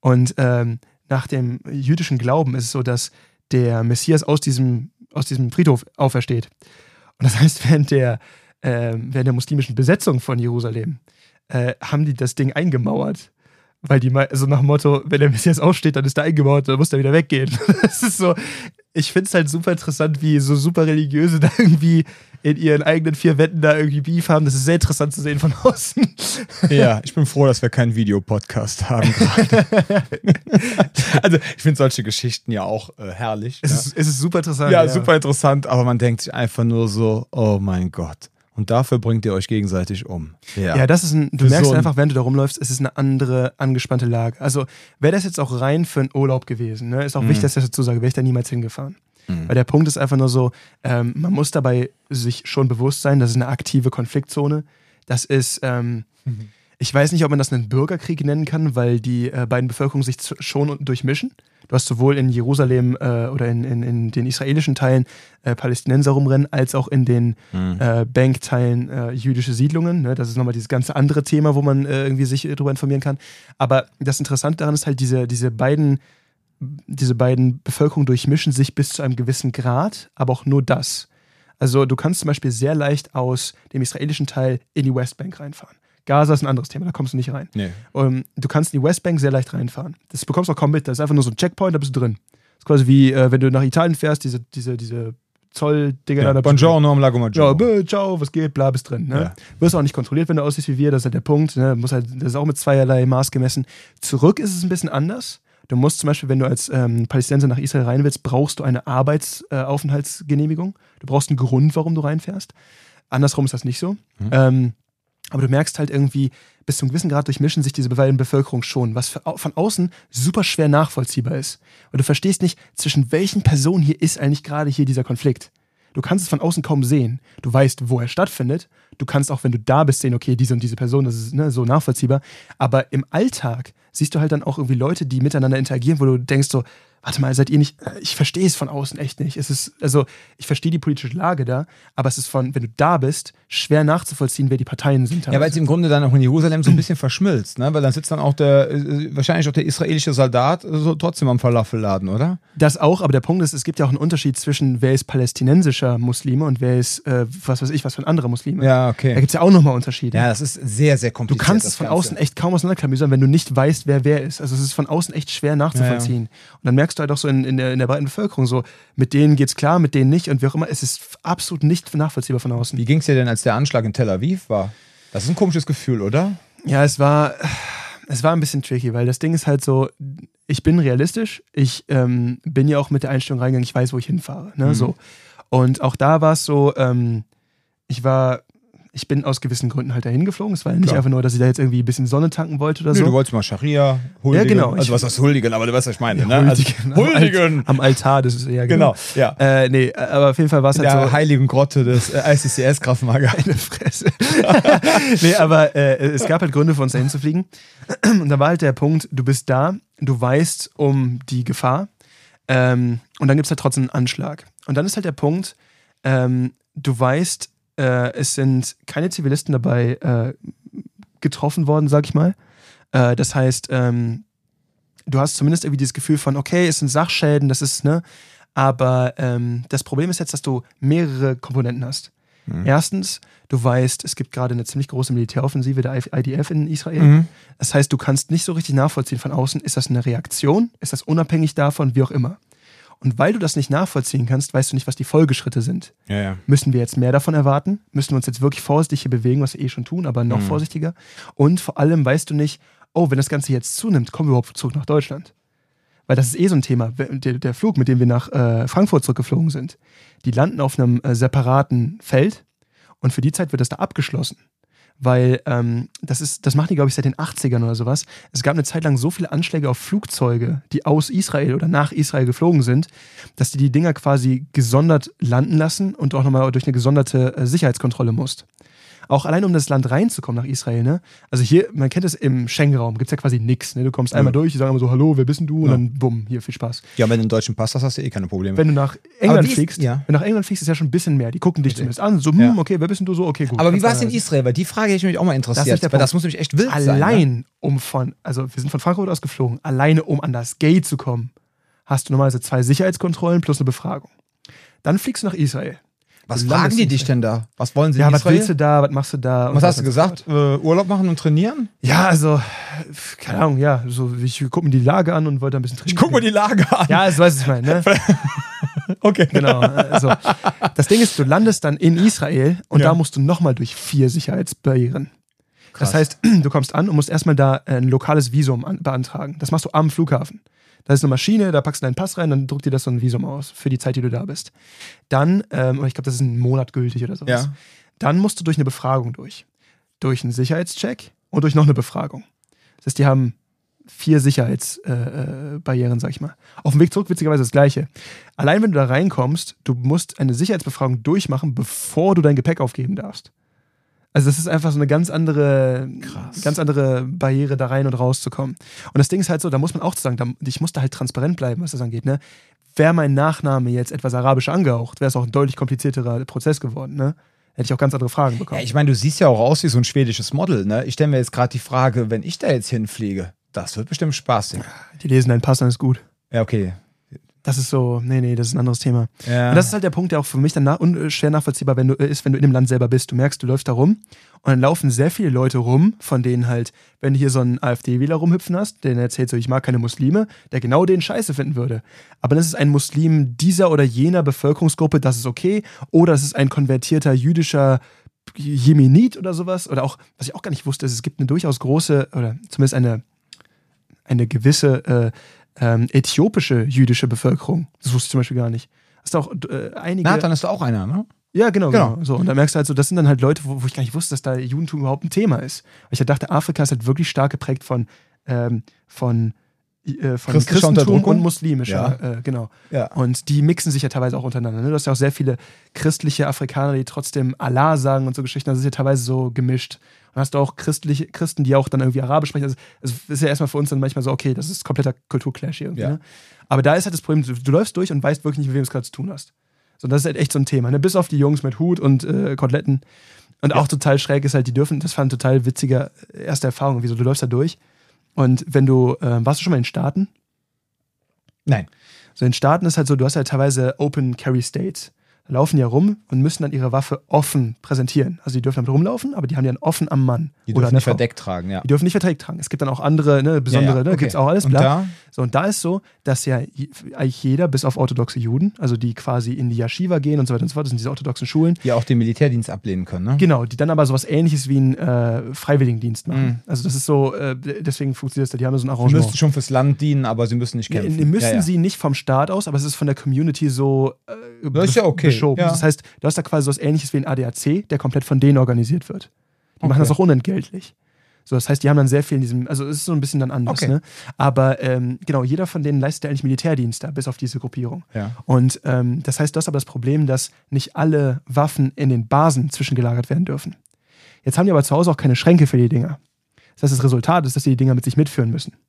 Und ähm, nach dem jüdischen Glauben ist es so, dass der Messias aus diesem, aus diesem Friedhof aufersteht. Und das heißt, während der, äh, während der muslimischen Besetzung von Jerusalem äh, haben die das Ding eingemauert. Weil die, also nach dem Motto, wenn der Messias aufsteht, dann ist er eingemauert, dann muss er wieder weggehen. Das ist so, ich finde es halt super interessant, wie so super Religiöse da irgendwie in ihren eigenen vier Wänden da irgendwie Beef haben. Das ist sehr interessant zu sehen von außen. Ja, ich bin froh, dass wir keinen Videopodcast haben gerade. Also ich finde solche Geschichten ja auch äh, herrlich. Es, ja. ist, es ist super interessant. Ja, ja, super interessant, aber man denkt sich einfach nur so, oh mein Gott. Und dafür bringt ihr euch gegenseitig um. Ja, ja das ist ein. Du für merkst so ein einfach, während du da rumläufst, es ist eine andere angespannte Lage. Also wäre das jetzt auch rein für einen Urlaub gewesen, ne? Ist auch mhm. wichtig, dass ich das dazu sage, wäre ich da niemals hingefahren. Mhm. Weil der Punkt ist einfach nur so, ähm, man muss dabei sich schon bewusst sein, das ist eine aktive Konfliktzone. Das ist, ähm, mhm. ich weiß nicht, ob man das einen Bürgerkrieg nennen kann, weil die äh, beiden Bevölkerungen sich schon durchmischen. Du hast sowohl in Jerusalem äh, oder in, in, in den israelischen Teilen äh, Palästinenser rumrennen, als auch in den mhm. äh, Bankteilen äh, jüdische Siedlungen. Ne? Das ist nochmal dieses ganze andere Thema, wo man äh, irgendwie sich darüber informieren kann. Aber das Interessante daran ist halt, diese, diese beiden, diese beiden Bevölkerungen durchmischen sich bis zu einem gewissen Grad, aber auch nur das. Also du kannst zum Beispiel sehr leicht aus dem israelischen Teil in die Westbank reinfahren. Gaza ist ein anderes Thema, da kommst du nicht rein. Nee. Um, du kannst in die Westbank sehr leicht reinfahren. Das bekommst du auch kaum mit, das ist einfach nur so ein Checkpoint, da bist du drin. Das ist quasi wie, äh, wenn du nach Italien fährst, diese, diese, diese Zoll-Dinger. Ja, da Buongiorno am Lago Maggiore. Ja, ciao, was geht, bla, bist drin. Ne? Ja. Wirst auch nicht kontrolliert, wenn du aussiehst wie wir, das ist halt der Punkt. Ne? Muss halt, das ist auch mit zweierlei Maß gemessen. Zurück ist es ein bisschen anders. Du musst zum Beispiel, wenn du als ähm, Palästinenser nach Israel rein willst, brauchst du eine Arbeitsaufenthaltsgenehmigung. Äh, du brauchst einen Grund, warum du reinfährst. Andersrum ist das nicht so. Mhm. Ähm, Aber du merkst halt irgendwie, bis zu einem gewissen Grad durchmischen sich diese beiden Bevölkerung schon, was für, von außen super schwer nachvollziehbar ist. Und du verstehst nicht, zwischen welchen Personen hier ist eigentlich gerade hier dieser Konflikt. Du kannst es von außen kaum sehen. Du weißt, wo er stattfindet. Du kannst auch, wenn du da bist, sehen, okay, diese und diese Person, das ist ne, so nachvollziehbar. Aber im Alltag siehst du halt dann auch irgendwie Leute, die miteinander interagieren, wo du denkst so, warte mal, seid ihr nicht, ich verstehe es von außen echt nicht. Es ist, also ich verstehe die politische Lage da, aber es ist von, wenn du da bist, schwer nachzuvollziehen, wer die Parteien sind. Ja, weil es im Grunde dann auch in Jerusalem so ein bisschen verschmilzt, ne? Weil dann sitzt dann auch der, wahrscheinlich auch der israelische Soldat so trotzdem am Falafelladen, oder? Das auch, aber der Punkt ist, es gibt ja auch einen Unterschied zwischen, wer ist palästinensischer Muslime und wer ist, äh, was weiß ich, was für ein anderer Muslime. Ja, okay. Da gibt es ja auch nochmal Unterschiede. Ja, das ist sehr, sehr kompliziert. Du kannst es von außen echt kaum auseinanderklamüsern, wenn du nicht weißt, wer wer ist. Also es ist von außen echt schwer nachzuvollziehen. Ja, ja. Und dann merkst du halt auch so in, in, der, in der breiten Bevölkerung so, mit denen geht's klar, mit denen nicht und wie auch immer. Es ist absolut nicht nachvollziehbar von außen. Wie ging's dir denn, als der Anschlag in Tel Aviv war? Das ist ein komisches Gefühl, oder? Ja, es war, es war ein bisschen tricky, weil das Ding ist halt so, ich bin realistisch, ich ähm, bin ja auch mit der Einstellung reingegangen, ich weiß, wo ich hinfahre. Ne? Mhm. So. Und auch da war es so, ähm, ich war... Ich bin aus gewissen Gründen halt dahin geflogen. Es war ja nicht Klar. einfach nur, dass ich da jetzt irgendwie ein bisschen Sonne tanken wollte oder nee, so. Du wolltest mal Scharia huldigen. Ja, genau. Also was heißt huldigen, aber du weißt, was ich meine. Ja, ne? Huldigen. Also, huldigen. Am Altar, das ist ja genau. genau ja. Äh, nee, aber auf jeden Fall war es halt so. In der heiligen Grotte des äh, I C C S Krav Maga. Eine Fresse. Nee, aber äh, es gab halt Gründe für uns dahin zu fliegen. Und da war halt der Punkt, du bist da, du weißt um die Gefahr ähm, und dann gibt es halt trotzdem einen Anschlag. Und dann ist halt der Punkt, ähm, du weißt, Äh, es sind keine Zivilisten dabei äh, getroffen worden, sag ich mal. Äh, das heißt, ähm, du hast zumindest irgendwie dieses Gefühl von, okay, es sind Sachschäden, das ist, ne? Aber ähm, das Problem ist jetzt, dass du mehrere Komponenten hast. Mhm. Erstens, du weißt, es gibt gerade eine ziemlich große Militäroffensive der I D F in Israel. Mhm. Das heißt, du kannst nicht so richtig nachvollziehen von außen, ist das eine Reaktion? Ist das unabhängig davon? Wie auch immer. Und weil du das nicht nachvollziehen kannst, weißt du nicht, was die Folgeschritte sind. Ja, ja. Müssen wir jetzt mehr davon erwarten? Müssen wir uns jetzt wirklich vorsichtig hier bewegen, was wir eh schon tun, aber noch mhm. vorsichtiger? Und vor allem weißt du nicht, oh, wenn das Ganze jetzt zunimmt, kommen wir überhaupt zurück nach Deutschland? Weil das ist eh so ein Thema. Der, der Flug, mit dem wir nach äh, Frankfurt zurückgeflogen sind, die landen auf einem äh, separaten Feld und für die Zeit wird das da abgeschlossen. Weil ähm, das ist, das machen die, glaube ich, seit den achtzigern oder sowas. Es gab eine Zeit lang so viele Anschläge auf Flugzeuge, die aus Israel oder nach Israel geflogen sind, dass die die Dinger quasi gesondert landen lassen und auch nochmal durch eine gesonderte äh, Sicherheitskontrolle musst. Auch allein, um das Land reinzukommen nach Israel, ne? Also hier, man kennt es im Schengen-Raum, gibt es ja quasi nichts, ne? Du kommst einmal ja. durch, die sagen immer so, hallo, wer bist denn du? Und ja. dann bumm, hier, viel Spaß. Ja, wenn du einen deutschen Pass hast, hast du eh keine Probleme. Wenn du nach England ist, fliegst, ja. wenn du nach England fliegst, ist ja schon ein bisschen mehr. Die gucken dich okay. zumindest an, so, hm, okay, wer bist denn du? So, okay, gut. Aber wie war es in Israel? Weil die Frage hätte ich mich auch mal interessiert. Das, ist weil das muss nämlich echt wild allein sein. Allein, ne? um von, also wir sind von Frankfurt aus geflogen, alleine um an das Gate zu kommen, hast du normalerweise zwei Sicherheitskontrollen plus eine Befragung. Dann fliegst du nach Israel. Was fragen die dich denn da? Was wollen sie ja, in Israel? Ja, was willst du da? Was machst du da? Und was hast du gesagt? Äh, Urlaub machen und trainieren? Ja, also, keine Ahnung, ja. So, ich gucke mir die Lage an und wollte ein bisschen trainieren. Ich gucke mir die Lage an? Ja, das weiß ich mal, ne? Okay. Genau. Also, das Ding ist, du landest dann in Israel und ja. da musst du nochmal durch vier Sicherheitsbarrieren. Krass. Das heißt, du kommst an und musst erstmal da ein lokales Visum an, beantragen. Das machst du am Flughafen. Da ist eine Maschine, da packst du deinen Pass rein, dann druckt dir das so ein Visum aus, für die Zeit, die du da bist. Dann, ähm, ich glaube, das ist ein Monat gültig oder sowas. Ja. Dann musst du durch eine Befragung durch. Durch einen Sicherheitscheck und durch noch eine Befragung. Das heißt, die haben vier Sicherheitsbarrieren, äh, sag ich mal. Auf dem Weg zurück witzigerweise das Gleiche. Allein wenn du da reinkommst, du musst eine Sicherheitsbefragung durchmachen, bevor du dein Gepäck aufgeben darfst. Also das ist einfach so eine ganz andere, ganz andere Barriere, da rein und rauszukommen. Und das Ding ist halt so, da muss man auch sagen, da, ich muss da halt transparent bleiben, was das angeht. Ne? Wäre mein Nachname jetzt etwas arabisch angehaucht, wäre es auch ein deutlich komplizierterer Prozess geworden. Ne? Hätte ich auch ganz andere Fragen bekommen. Ja, ich meine, du siehst ja auch aus wie so ein schwedisches Model. Ne? Ich stelle mir jetzt gerade die Frage, wenn ich da jetzt hinfliege, das wird bestimmt spaßig. Die lesen deinen Pass, dann ist gut. Ja, okay. Das ist so, nee, nee, das ist ein anderes Thema. Ja. Und das ist halt der Punkt, der auch für mich dann nach, un, schwer nachvollziehbar wenn du, ist, wenn du in dem Land selber bist. Du merkst, du läufst da rum und dann laufen sehr viele Leute rum, von denen halt, wenn du hier so einen AfD-Wähler rumhüpfen hast, der erzählt so, ich mag keine Muslime, der genau den Scheiße finden würde. Aber das ist ein Muslim dieser oder jener Bevölkerungsgruppe, das ist okay. Oder es ist ein konvertierter jüdischer Jemenit oder sowas. Oder auch, was ich auch gar nicht wusste, ist, es gibt eine durchaus große, oder zumindest eine, eine gewisse, äh, Ähm, äthiopische jüdische Bevölkerung. Das wusste ich zum Beispiel gar nicht. Hast du auch äh, einige... Nathan ist da auch einer, ne? Ja, genau. genau. genau. So, und da merkst du halt so, das sind dann halt Leute, wo, wo ich gar nicht wusste, dass da Judentum überhaupt ein Thema ist. Weil ich halt dachte, Afrika ist halt wirklich stark geprägt von, ähm, von, äh, von Christentum und muslimischer. Ja. Äh, genau. Ja. Und die mixen sich ja teilweise auch untereinander. Ne? Du hast ja auch sehr viele christliche Afrikaner, die trotzdem Allah sagen und so Geschichten. Das ist ja teilweise so gemischt. Dann hast du auch christliche Christen, die auch dann irgendwie Arabisch sprechen. Also es ist ja erstmal für uns dann manchmal so, okay, das ist kompletter Kulturclash irgendwie. Ja. Ne? Aber da ist halt das Problem, du, du läufst durch und weißt wirklich nicht, mit wem du es gerade zu tun hast. So, das ist halt echt so ein Thema. Ne? Bis auf die Jungs mit Hut und äh, Koteletten. Und ja. auch total schräg ist halt, die dürfen, das war eine total witzige erste Erfahrung. Wieso, du läufst da durch und wenn du, äh, warst du schon mal in den Staaten? Nein. So in den Staaten ist halt so, du hast halt teilweise Open Carry States. Laufen ja rum und müssen dann ihre Waffe offen präsentieren. Also die dürfen damit rumlaufen, aber die haben die dann offen am Mann. Die dürfen oder nicht verdeckt tragen, ja. Die dürfen nicht verdeckt tragen. Es gibt dann auch andere, ne, besondere, ja, ja. Okay. Ne, gibt's auch alles, bla. Und da? So, und da ist so, dass ja eigentlich jeder, bis auf orthodoxe Juden, also die quasi in die Yeshiva gehen und so weiter und so fort, das sind diese orthodoxen Schulen. Die auch den Militärdienst ablehnen können, ne? Genau, die dann aber sowas Ähnliches wie einen äh, Freiwilligendienst machen. Mhm. Also das ist so, äh, deswegen funktioniert das da, die haben so ein Arrangement. Sie müssen schon fürs Land dienen, aber sie müssen nicht kämpfen. Ne, müssen ja, ja. sie nicht vom Staat aus, aber es ist von der Community so äh, das ist ja okay. Ja. Das heißt, du hast da quasi so was Ähnliches wie ein A D A C, der komplett von denen organisiert wird. Die okay. machen das auch unentgeltlich. So, das heißt, die haben dann sehr viel in diesem, also es ist so ein bisschen dann anders. Okay. Ne? Aber ähm, genau, jeder von denen leistet ja eigentlich Militärdienst da, bis auf diese Gruppierung. Ja. Und ähm, das heißt, du hast aber das Problem, dass nicht alle Waffen in den Basen zwischengelagert werden dürfen. Jetzt haben die aber zu Hause auch keine Schränke für die Dinger. Das heißt, das Resultat ist, dass die die Dinger mit sich mitführen müssen. Und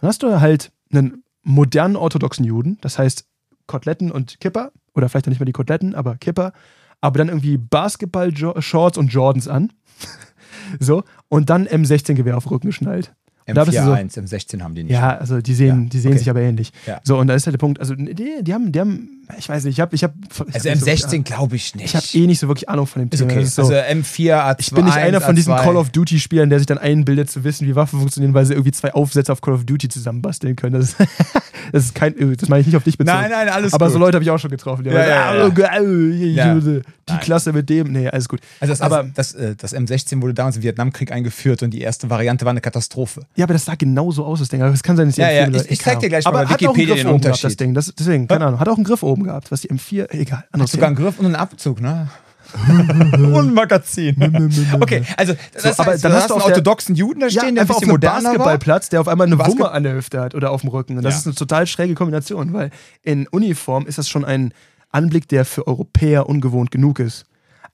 dann hast du halt einen modernen orthodoxen Juden, das heißt Koteletten und Kipper, oder vielleicht nicht mal die Koteletten, aber Kipper, aber dann irgendwie Basketball-Shorts und Jordans an. So, und dann M sechzehn Gewehr auf den Rücken geschnallt. M vier eins, so, M sechzehn haben die nicht. Ja, also die sehen, ja. die sehen okay. sich aber ähnlich. Ja. So, und da ist halt der Punkt, also die, die haben, die haben Ich weiß nicht, ich habe... Ich hab, ich also hab M sechzehn so glaube ich nicht. Ich habe eh nicht so wirklich Ahnung von dem Thema. Okay. So, also M vier, A zwei, ich bin nicht einer von diesen A zwei. Call of Duty-Spielern, der sich dann einbildet zu wissen, wie Waffen funktionieren, weil sie irgendwie zwei Aufsätze auf Call of Duty zusammenbasteln können. Das ist, das ist kein... Das meine ich nicht auf dich bezogen. Nein, nein, alles aber gut. Aber so Leute habe ich auch schon getroffen. Die, ja, sagen, ja, ja. Die ja. Klasse mit dem... Nee, alles gut. Also das, aber, das, das, das M sechzehn wurde damals im Vietnamkrieg eingeführt und die erste Variante war eine Katastrophe. Ja, aber das sah genauso aus, das Ding. Aber es kann sein, dass die ja, ja. Ich, ich zeig dir gleich mal bei Wikipedia den Unterschied. Das Ding. Das, deswegen, keine Ahnung. Hat auch einen Griff oben gehabt, was die M vier, egal. Hat sogar einen Griff und einen Abzug, ne? Und ein Magazin. Okay, also das so, heißt, aber dann hast du einen orthodoxen Juden da stehen, ja, der einfach auf einem Basketballplatz, der auf einmal eine Basket Wumme an der Hüfte hat oder auf dem Rücken. Und das ja. ist eine total schräge Kombination, weil in Uniform ist das schon ein Anblick, der für Europäer ungewohnt genug ist.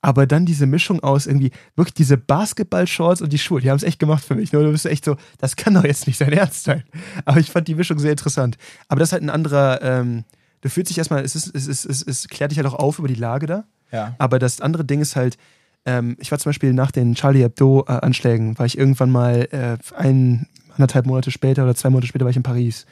Aber dann diese Mischung aus irgendwie, wirklich diese Basketball-Shorts und die Schuhe, die haben es echt gemacht für mich. Nur du bist echt so, das kann doch jetzt nicht dein Ernst sein. Aber ich fand die Mischung sehr interessant. Aber das ist halt ein anderer, ähm, du fühlst dich erstmal, es, ist, es, ist, es, ist, es klärt dich halt auch auf über die Lage da. Ja. Aber das andere Ding ist halt, ähm, ich war zum Beispiel nach den Charlie Hebdo-Anschlägen, war ich irgendwann mal äh, ein, anderthalb Monate später oder zwei Monate später war ich in Paris.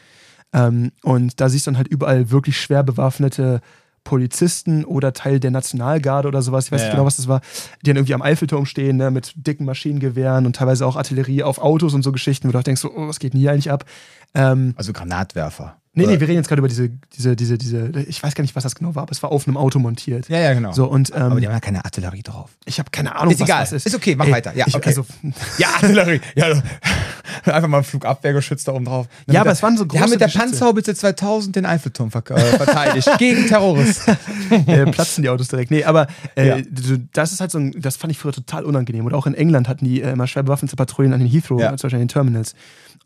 Ähm, und da siehst du dann halt überall wirklich schwer bewaffnete Polizisten oder Teil der Nationalgarde oder sowas, ich weiß ja, nicht genau, was das war, die dann irgendwie am Eiffelturm stehen, ne, mit dicken Maschinengewehren und teilweise auch Artillerie auf Autos und so Geschichten, wo du auch denkst, so, oh, was geht denn hier eigentlich ab? Ähm, also Granatwerfer. Nee, oder? Nee, wir reden jetzt gerade über diese, diese, diese, diese, ich weiß gar nicht, was das genau war, aber es war auf einem Auto montiert. Ja, ja, genau. So, und, ähm, aber die haben ja keine Artillerie drauf. Ich habe keine Ahnung, ist was egal. Das ist. Ist okay, mach Ey, weiter. Ja, ich, okay. Also, ja, Artillerie. Ja, einfach mal ein Flugabwehrgeschütz da oben drauf. Dann ja, aber der, es waren so große. Die haben mit der Geschütze. Panzerhaubitze zweitausend den Eiffelturm ver äh, verteidigt. Gegen Terroristen. äh, platzen die Autos direkt. Nee, aber äh, ja. das ist halt so ein, das fand ich früher total unangenehm. Und auch in England hatten die äh, immer schwer bewaffnete Patrouillen an den Heathrow, ja. zum Beispiel an den Terminals.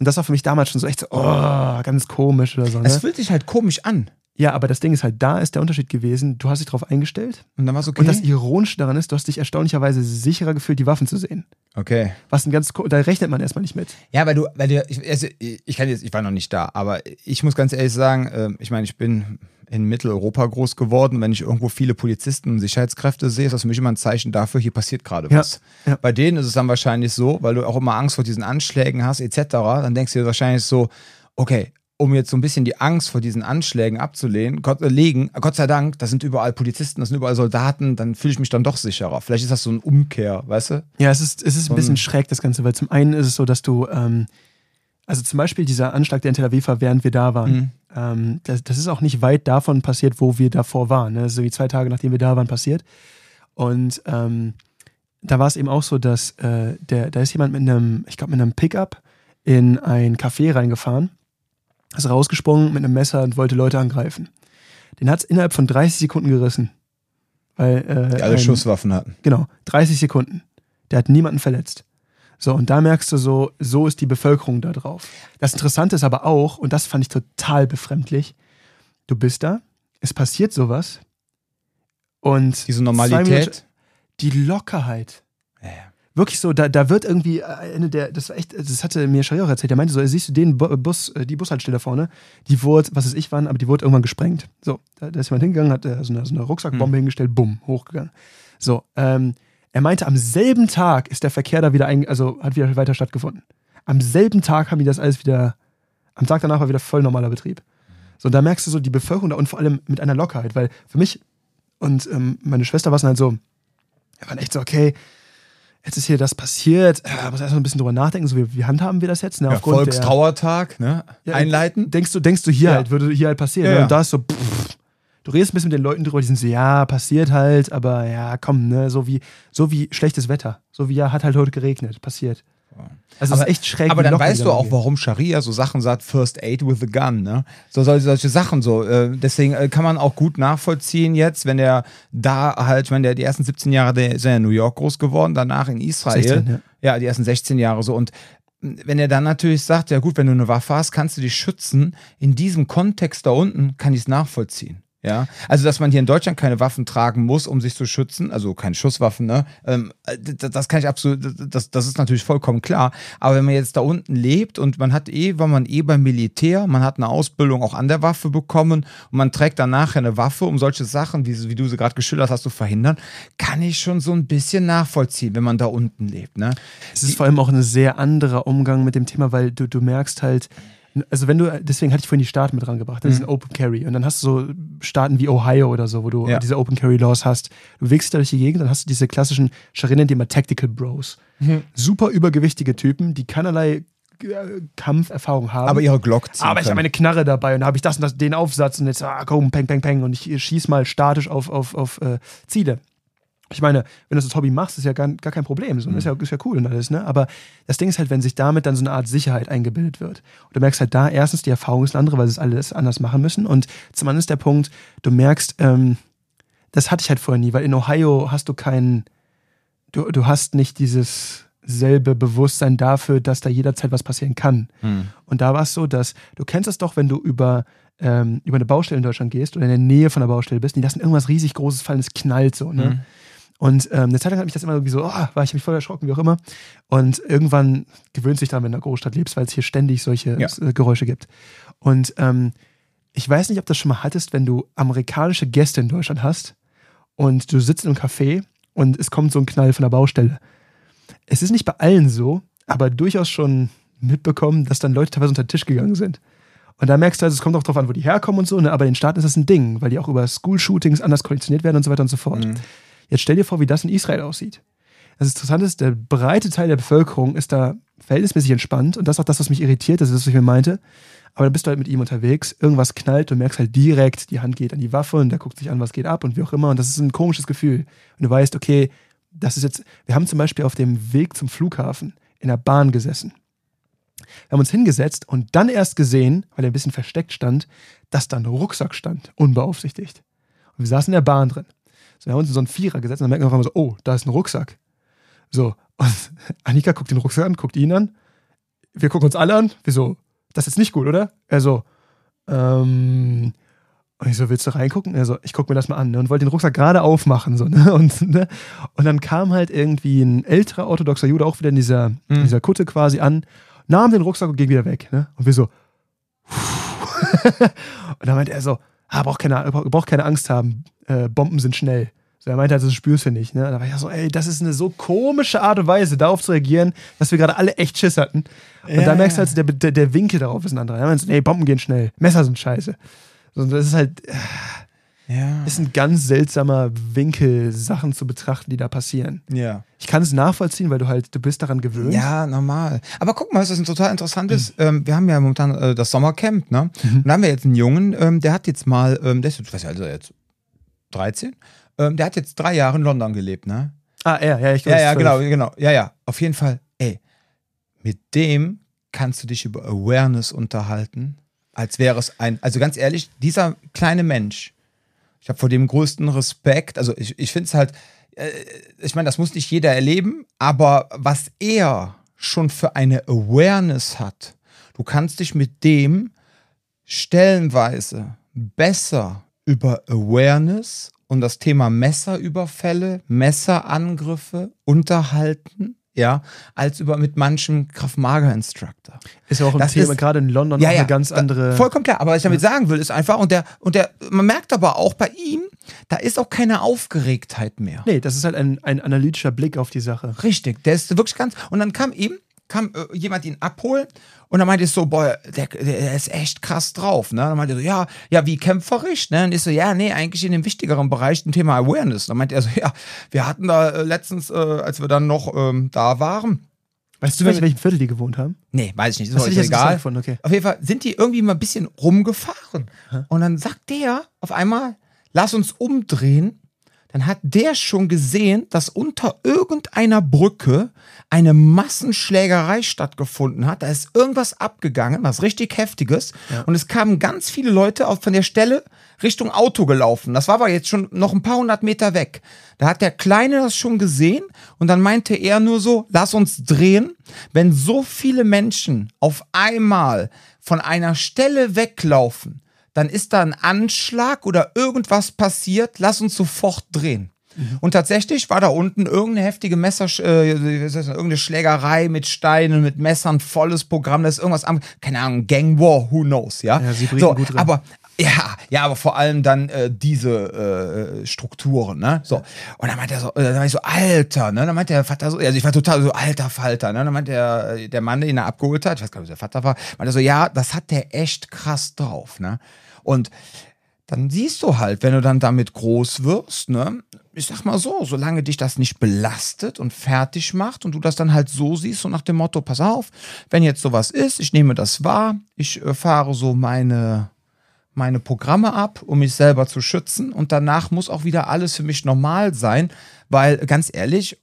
Und das war für mich damals schon so echt so, oh, ganz komisch oder so. Ne? Es fühlt sich halt komisch an. Ja, aber das Ding ist halt, da ist der Unterschied gewesen, du hast dich drauf eingestellt. Und dann war's okay. Und das Ironische daran ist, du hast dich erstaunlicherweise sicherer gefühlt, die Waffen zu sehen. Okay. Was ein ganz, da rechnet man erstmal nicht mit. Ja, weil du, weil du, ich, also, ich kann jetzt, ich war noch nicht da, aber ich muss ganz ehrlich sagen, ich meine, ich bin in Mitteleuropa groß geworden. Wenn ich irgendwo viele Polizisten und Sicherheitskräfte sehe, ist das für mich immer ein Zeichen dafür, hier passiert gerade was. Ja, ja. Bei denen ist es dann wahrscheinlich so, weil du auch immer Angst vor diesen Anschlägen hast, et cetera. Dann denkst du dir wahrscheinlich so, okay, um jetzt so ein bisschen die Angst vor diesen Anschlägen abzulehnen, Gott, äh, legen, Gott sei Dank, da sind überall Polizisten, da sind überall Soldaten, dann fühle ich mich dann doch sicherer. Vielleicht ist das so ein Umkehr, weißt du? Ja, es ist, es ist so ein bisschen schräg, das Ganze, weil zum einen ist es so, dass du... Ähm Also zum Beispiel dieser Anschlag, der in Tel Aviv war, während wir da waren. Mhm. Ähm, das, das ist auch nicht weit davon passiert, wo wir davor waren. Ne? Das ist so wie zwei Tage, nachdem wir da waren, passiert. Und ähm, da war es eben auch so, dass äh, der, da ist jemand mit einem, ich glaube mit einem Pickup in ein Café reingefahren, ist rausgesprungen mit einem Messer und wollte Leute angreifen. Den hat es innerhalb von dreißig Sekunden gerissen. Weil, äh, die alle ein, Schusswaffen hatten. Genau, dreißig Sekunden. Der hat niemanden verletzt. So, und da merkst du so, so ist die Bevölkerung da drauf. Das Interessante ist aber auch, und das fand ich total befremdlich, du bist da, es passiert sowas und... Diese Normalität? Minuten, die Lockerheit. Ja, ja. Wirklich so, da, da wird irgendwie eine der, das war echt, das hatte mir Scharia auch erzählt, der meinte so, siehst du den Bus, die Bushaltestelle da vorne, die wurde, was weiß ich wann, aber die wurde irgendwann gesprengt. So, da, da ist jemand hingegangen, hat so eine, so eine Rucksackbombe hm. hingestellt, bumm, hochgegangen. So, ähm... Er meinte, am selben Tag ist der Verkehr da wieder, ein, also hat wieder weiter stattgefunden. Am selben Tag haben die das alles wieder, am Tag danach war wieder voll normaler Betrieb. So, und da merkst du so die Bevölkerung da und vor allem mit einer Lockerheit, weil für mich und ähm, meine Schwester waren halt so, wir waren echt so, okay, jetzt ist hier das passiert, äh, muss erst mal ein bisschen drüber nachdenken, so wie, wie handhaben wir das jetzt? Ne? Ja, Volkstrauertag, ne? Ja, einleiten. Denkst du, denkst du hier ja. halt, würde hier halt passieren. Ja, ne? Und ja. da ist so, pff, du redest ein bisschen mit den Leuten drüber, die sind so, ja, passiert halt, aber ja, komm, ne, so wie, so wie schlechtes Wetter. So wie, ja, hat halt heute geregnet, passiert. Also aber, ist echt schräg. Aber dann weißt du auch, geht. Warum Scharia so Sachen sagt, First Aid with a Gun, ne? So solche, solche Sachen so. Deswegen kann man auch gut nachvollziehen jetzt, wenn der da halt, ich meine, der die ersten siebzehn Jahre, der ist ja in New York groß geworden, danach in Israel. sechzehn, ja. ja, die ersten sechzehn Jahre so und wenn er dann natürlich sagt, ja gut, wenn du eine Waffe hast, kannst du dich schützen. In diesem Kontext da unten kann ich es nachvollziehen. Ja, also dass man hier in Deutschland keine Waffen tragen muss, um sich zu schützen, also keine Schusswaffen, ne? Ähm, das kann ich absolut, das, das ist natürlich vollkommen klar. Aber wenn man jetzt da unten lebt und man hat eh, war man eh beim Militär, man hat eine Ausbildung auch an der Waffe bekommen und man trägt danach eine Waffe, um solche Sachen, wie, wie du sie gerade geschildert hast, zu verhindern, kann ich schon so ein bisschen nachvollziehen, wenn man da unten lebt, ne? Es ist Die, vor allem auch ein sehr anderer Umgang mit dem Thema, weil du, du merkst halt, Also wenn du, deswegen hatte ich vorhin die Staaten mit rangebracht, das mhm. ist ein Open Carry. Und dann hast du so Staaten wie Ohio oder so, wo du ja. diese Open Carry Laws hast. Du bewegst dich da durch die Gegend, dann hast du diese klassischen Scharinnen, die immer Tactical Bros. Mhm. Super übergewichtige Typen, die keinerlei Kampferfahrung haben. Aber ihre Glock ziehen. Aber ich habe meine Knarre dabei und da habe ich das und das, den Aufsatz und jetzt, ah, komm, peng, peng, peng und ich schieße mal statisch auf, auf, auf äh, Ziele. Ich meine, wenn du das als Hobby machst, ist ja gar, gar kein Problem. So, mhm. ist, ja, ist ja cool und alles, ne? Aber das Ding ist halt, wenn sich damit dann so eine Art Sicherheit eingebildet wird. Und du merkst halt da, erstens, die Erfahrung ist eine andere, weil sie es alles anders machen müssen. Und zum anderen ist der Punkt, du merkst, ähm, das hatte ich halt vorher nie, weil in Ohio hast du keinen, du, du hast nicht dieses selbe Bewusstsein dafür, dass da jederzeit was passieren kann. Mhm. Und da war es so, dass, du kennst das doch, wenn du über ähm, über eine Baustelle in Deutschland gehst oder in der Nähe von einer Baustelle bist, die lassen irgendwas riesig Großes fallen, es knallt so, ne? Mhm. Und ähm, eine Zeit lang hat mich das immer irgendwie so, oh, war ich mich voll erschrocken, wie auch immer. Und irgendwann gewöhnst du dich daran, wenn du in einer Großstadt lebst, weil es hier ständig solche ja. äh, Geräusche gibt. Und ähm, ich weiß nicht, ob du das schon mal hattest, wenn du amerikanische Gäste in Deutschland hast und du sitzt in einem Café und es kommt so ein Knall von der Baustelle. Es ist nicht bei allen so, aber durchaus schon mitbekommen, dass dann Leute teilweise unter den Tisch gegangen sind. Und da merkst du also, es kommt auch drauf an, wo die herkommen und so, ne? Aber in den Staaten ist das ein Ding, weil die auch über School-Shootings anders konditioniert werden und so weiter und so fort. Mhm. Jetzt stell dir vor, wie das in Israel aussieht. Das Interessante ist, der breite Teil der Bevölkerung ist da verhältnismäßig entspannt und das ist auch das, was mich irritiert, das ist das, was ich mir meinte. Aber dann bist du halt mit ihm unterwegs, irgendwas knallt, du merkst halt direkt, die Hand geht an die Waffe und der guckt sich an, was geht ab und wie auch immer und das ist ein komisches Gefühl. Und du weißt, okay, das ist jetzt, wir haben zum Beispiel auf dem Weg zum Flughafen in der Bahn gesessen. Wir haben uns hingesetzt und dann erst gesehen, weil er ein bisschen versteckt stand, dass da ein Rucksack stand, unbeaufsichtigt. Und wir saßen in der Bahn drin. So, wir haben uns in so einen Vierer gesetzt und dann merken wir auf einmal so, oh, da ist ein Rucksack. So, und Annika guckt den Rucksack an, guckt ihn an. Wir gucken uns alle an. Wir so, das ist jetzt nicht gut, oder? Er so, ähm, und ich so, willst du reingucken? Er so, ich guck mir das mal an, ne? Und wollte den Rucksack gerade aufmachen, so, ne? Und, ne? Und dann kam halt irgendwie ein älterer orthodoxer Jude auch wieder in dieser, mhm. in dieser Kutte quasi an, nahm den Rucksack und ging wieder weg, ne? Und wir so, und dann meinte er so, ah, braucht keine, braucht keine Angst haben, äh, Bomben sind schnell. So, er meinte halt, das spürst du nicht. Ne? Da war ich so, ey, das ist eine so komische Art und Weise, darauf zu reagieren, dass wir gerade alle echt Schiss hatten. Und ja, da merkst du halt, der, der, der Winkel darauf ist ein anderer. Er meinte so, ey, Bomben gehen schnell, Messer sind scheiße. So, das ist halt, äh, ja. ist ein ganz seltsamer Winkel, Sachen zu betrachten, die da passieren. Ja. Ich kann es nachvollziehen, weil du halt, du bist daran gewöhnt. Ja, normal. Aber guck mal, das ist ein total interessantes, mhm. ähm, wir haben ja momentan äh, das Sommercamp, ne? Mhm. Und da haben wir jetzt einen Jungen, ähm, der hat jetzt mal, ähm, der ist jetzt, ich weiß nicht, also jetzt dreizehn, ähm, der hat jetzt drei Jahre in London gelebt, ne? Ah, ja, ja, ich glaube. Ja, ja, genau, genau. Ja, ja, auf jeden Fall, ey, mit dem kannst du dich über Awareness unterhalten, als wäre es ein, also ganz ehrlich, dieser kleine Mensch, ich habe vor dem größten Respekt, also ich, ich finde es halt, äh, ich meine, das muss nicht jeder erleben, aber was er schon für eine Awareness hat, du kannst dich mit dem stellenweise besser über Awareness und das Thema Messerüberfälle, Messerangriffe unterhalten, ja, als über mit manchem Krav Maga Instructor. Ist ja auch ein das Thema, ist, gerade in London, ja, ja, eine ganz andere. Da, vollkommen klar, aber was ich damit sagen will, ist einfach, und der, und der, man merkt aber auch bei ihm, da ist auch keine Aufgeregtheit mehr. Nee, das ist halt ein, ein analytischer Blick auf die Sache. Richtig, der ist wirklich ganz, und dann kam eben, kam äh, jemand ihn abholen und dann meinte ich so, boah, der, der ist echt krass drauf, ne? Dann meinte er so, ja, ja, wie kämpferisch, ne? Und ich so, ja, nee, eigentlich in dem wichtigeren Bereich, dem Thema Awareness. Dann meinte er so, ja, wir hatten da äh, letztens, äh, als wir dann noch ähm, da waren. Weißt du, in welchem Viertel die gewohnt haben? Nee, weiß ich nicht, das ist euch egal. Von, okay. Auf jeden Fall sind die irgendwie mal ein bisschen rumgefahren. Aha. Und dann sagt der auf einmal, lass uns umdrehen. Dann hat der schon gesehen, dass unter irgendeiner Brücke eine Massenschlägerei stattgefunden hat. Da ist irgendwas abgegangen, was richtig Heftiges. Ja. Und es kamen ganz viele Leute von der Stelle Richtung Auto gelaufen. Das war aber jetzt schon noch ein paar hundert Meter weg. Da hat der Kleine das schon gesehen und dann meinte er nur so, lass uns drehen. Wenn so viele Menschen auf einmal von einer Stelle weglaufen, dann ist da ein Anschlag oder irgendwas passiert, lass uns sofort drehen. Mhm. Und tatsächlich war da unten irgendeine heftige Messer, äh, irgendeine Schlägerei mit Steinen, mit Messern, volles Programm, da ist irgendwas am, keine Ahnung, Gang War, who knows, ja. Ja, sie bringen so, gut rein. Aber Ja, ja, aber vor allem dann äh, diese äh, Strukturen, ne? So. Und dann meint er so, dann war ich so, Alter, ne? Dann meint der Vater so, also ich war total so, alter Falter, ne? Dann meint der, der Mann, den er abgeholt hat, ich weiß gar nicht, ob der Vater war, meint er so, ja, das hat der echt krass drauf, ne? Und dann siehst du halt, wenn du dann damit groß wirst, ne, ich sag mal so, solange dich das nicht belastet und fertig macht und du das dann halt so siehst, so nach dem Motto, pass auf, wenn jetzt sowas ist, ich nehme das wahr, ich äh, fahre so meine, meine Programme ab, um mich selber zu schützen, und danach muss auch wieder alles für mich normal sein, weil ganz ehrlich,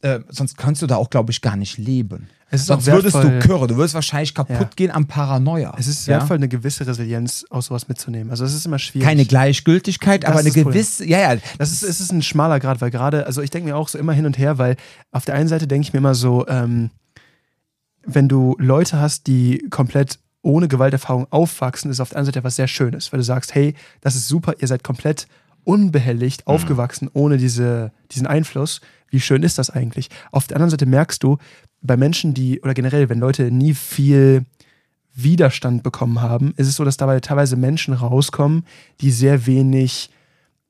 äh, sonst kannst du da auch, glaube ich, gar nicht leben. Es ist Sonst auch würdest du körre, du würdest wahrscheinlich kaputt ja. gehen am Paranoia. Es ist ja? wertvoll, eine gewisse Resilienz aus sowas mitzunehmen. Also es ist immer schwierig. Keine Gleichgültigkeit, das aber eine gewisse... Problem. Ja, ja. Das ist, es ist ein schmaler Grad, weil gerade, also ich denke mir auch so immer hin und her, weil auf der einen Seite denke ich mir immer so, ähm, wenn du Leute hast, die komplett ohne Gewalterfahrung aufwachsen, ist auf der anderen Seite was sehr Schönes, weil du sagst, hey, das ist super, ihr seid komplett unbehelligt aufgewachsen, ohne diese, diesen Einfluss. Wie schön ist das eigentlich? Auf der anderen Seite merkst du, bei Menschen, die, oder generell, wenn Leute nie viel Widerstand bekommen haben, ist es so, dass dabei teilweise Menschen rauskommen, die sehr wenig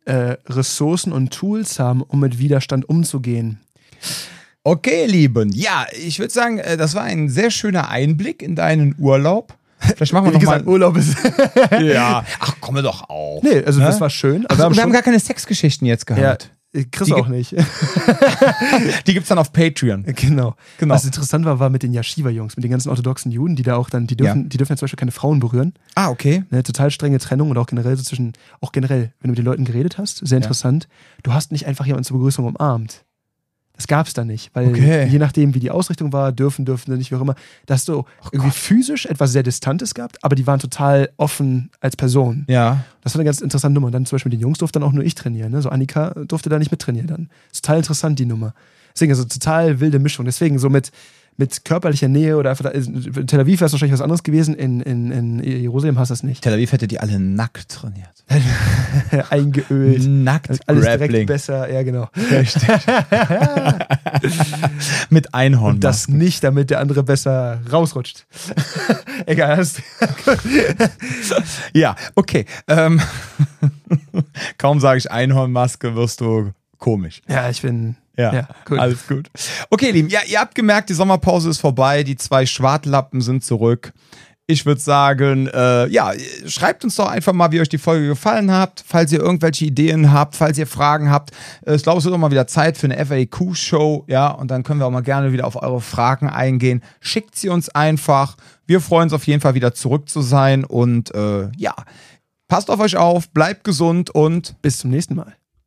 äh, Ressourcen und Tools haben, um mit Widerstand umzugehen. Okay, Lieben. Ja, ich würde sagen, das war ein sehr schöner Einblick in deinen Urlaub. Vielleicht machen wir noch gesagt, mal Urlaub ist. Ja. Ach, komm doch auch. Nee, also ne? Das war schön. Also, wir haben, wir haben gar keine Sexgeschichten jetzt gehabt. Ja. Chris auch nicht. Die gibt's dann auf Patreon. Genau. genau. Was interessant war, war mit den Yeshiva-Jungs, mit den ganzen orthodoxen Juden, die da auch dann, die dürfen, ja. die dürfen ja zum Beispiel keine Frauen berühren. Ah, okay. Eine total strenge Trennung, und auch generell so zwischen, auch generell, wenn du mit den Leuten geredet hast, sehr interessant, ja. du hast nicht einfach jemanden zur Begrüßung umarmt. Das gab's da nicht, weil okay. je nachdem, wie die Ausrichtung war, dürfen, dürfen, nicht, wie auch immer, dass du oh irgendwie Gott. physisch etwas sehr Distantes gehabt, aber die waren total offen als Person. Ja. Das war eine ganz interessante Nummer. Und dann zum Beispiel mit den Jungs durfte dann auch nur ich trainieren. Ne? So Annika durfte da nicht mit trainieren dann. Total interessant, die Nummer. Deswegen, also total wilde Mischung. Deswegen so mit, mit körperlicher Nähe oder einfach, in Tel Aviv wäre es wahrscheinlich was anderes gewesen, in, in, in Jerusalem hast du das nicht. Tel Aviv hätte die alle nackt trainiert. Eingeölt. Nackt alles Grappling. Direkt besser, ja genau. Richtig. Mit Einhorn. Und das nicht, damit der andere besser rausrutscht. Egal. hast. *laughs* Ja, okay. Ähm. Kaum sage ich Einhornmaske, wirst du komisch. Ja, ich bin... Ja, ja gut. Alles gut. Okay, Lieben, ja, ihr habt gemerkt, die Sommerpause ist vorbei, die zwei Schwartlappen sind zurück. Ich würde sagen, äh, ja, schreibt uns doch einfach mal, wie euch die Folge gefallen hat, falls ihr irgendwelche Ideen habt, falls ihr Fragen habt. Ich glaube, es wird auch mal wieder Zeit für eine F A Q-Show, ja, und dann können wir auch mal gerne wieder auf eure Fragen eingehen. Schickt sie uns einfach. Wir freuen uns auf jeden Fall, wieder zurück zu sein, und äh, ja, passt auf euch auf, bleibt gesund und bis zum nächsten Mal.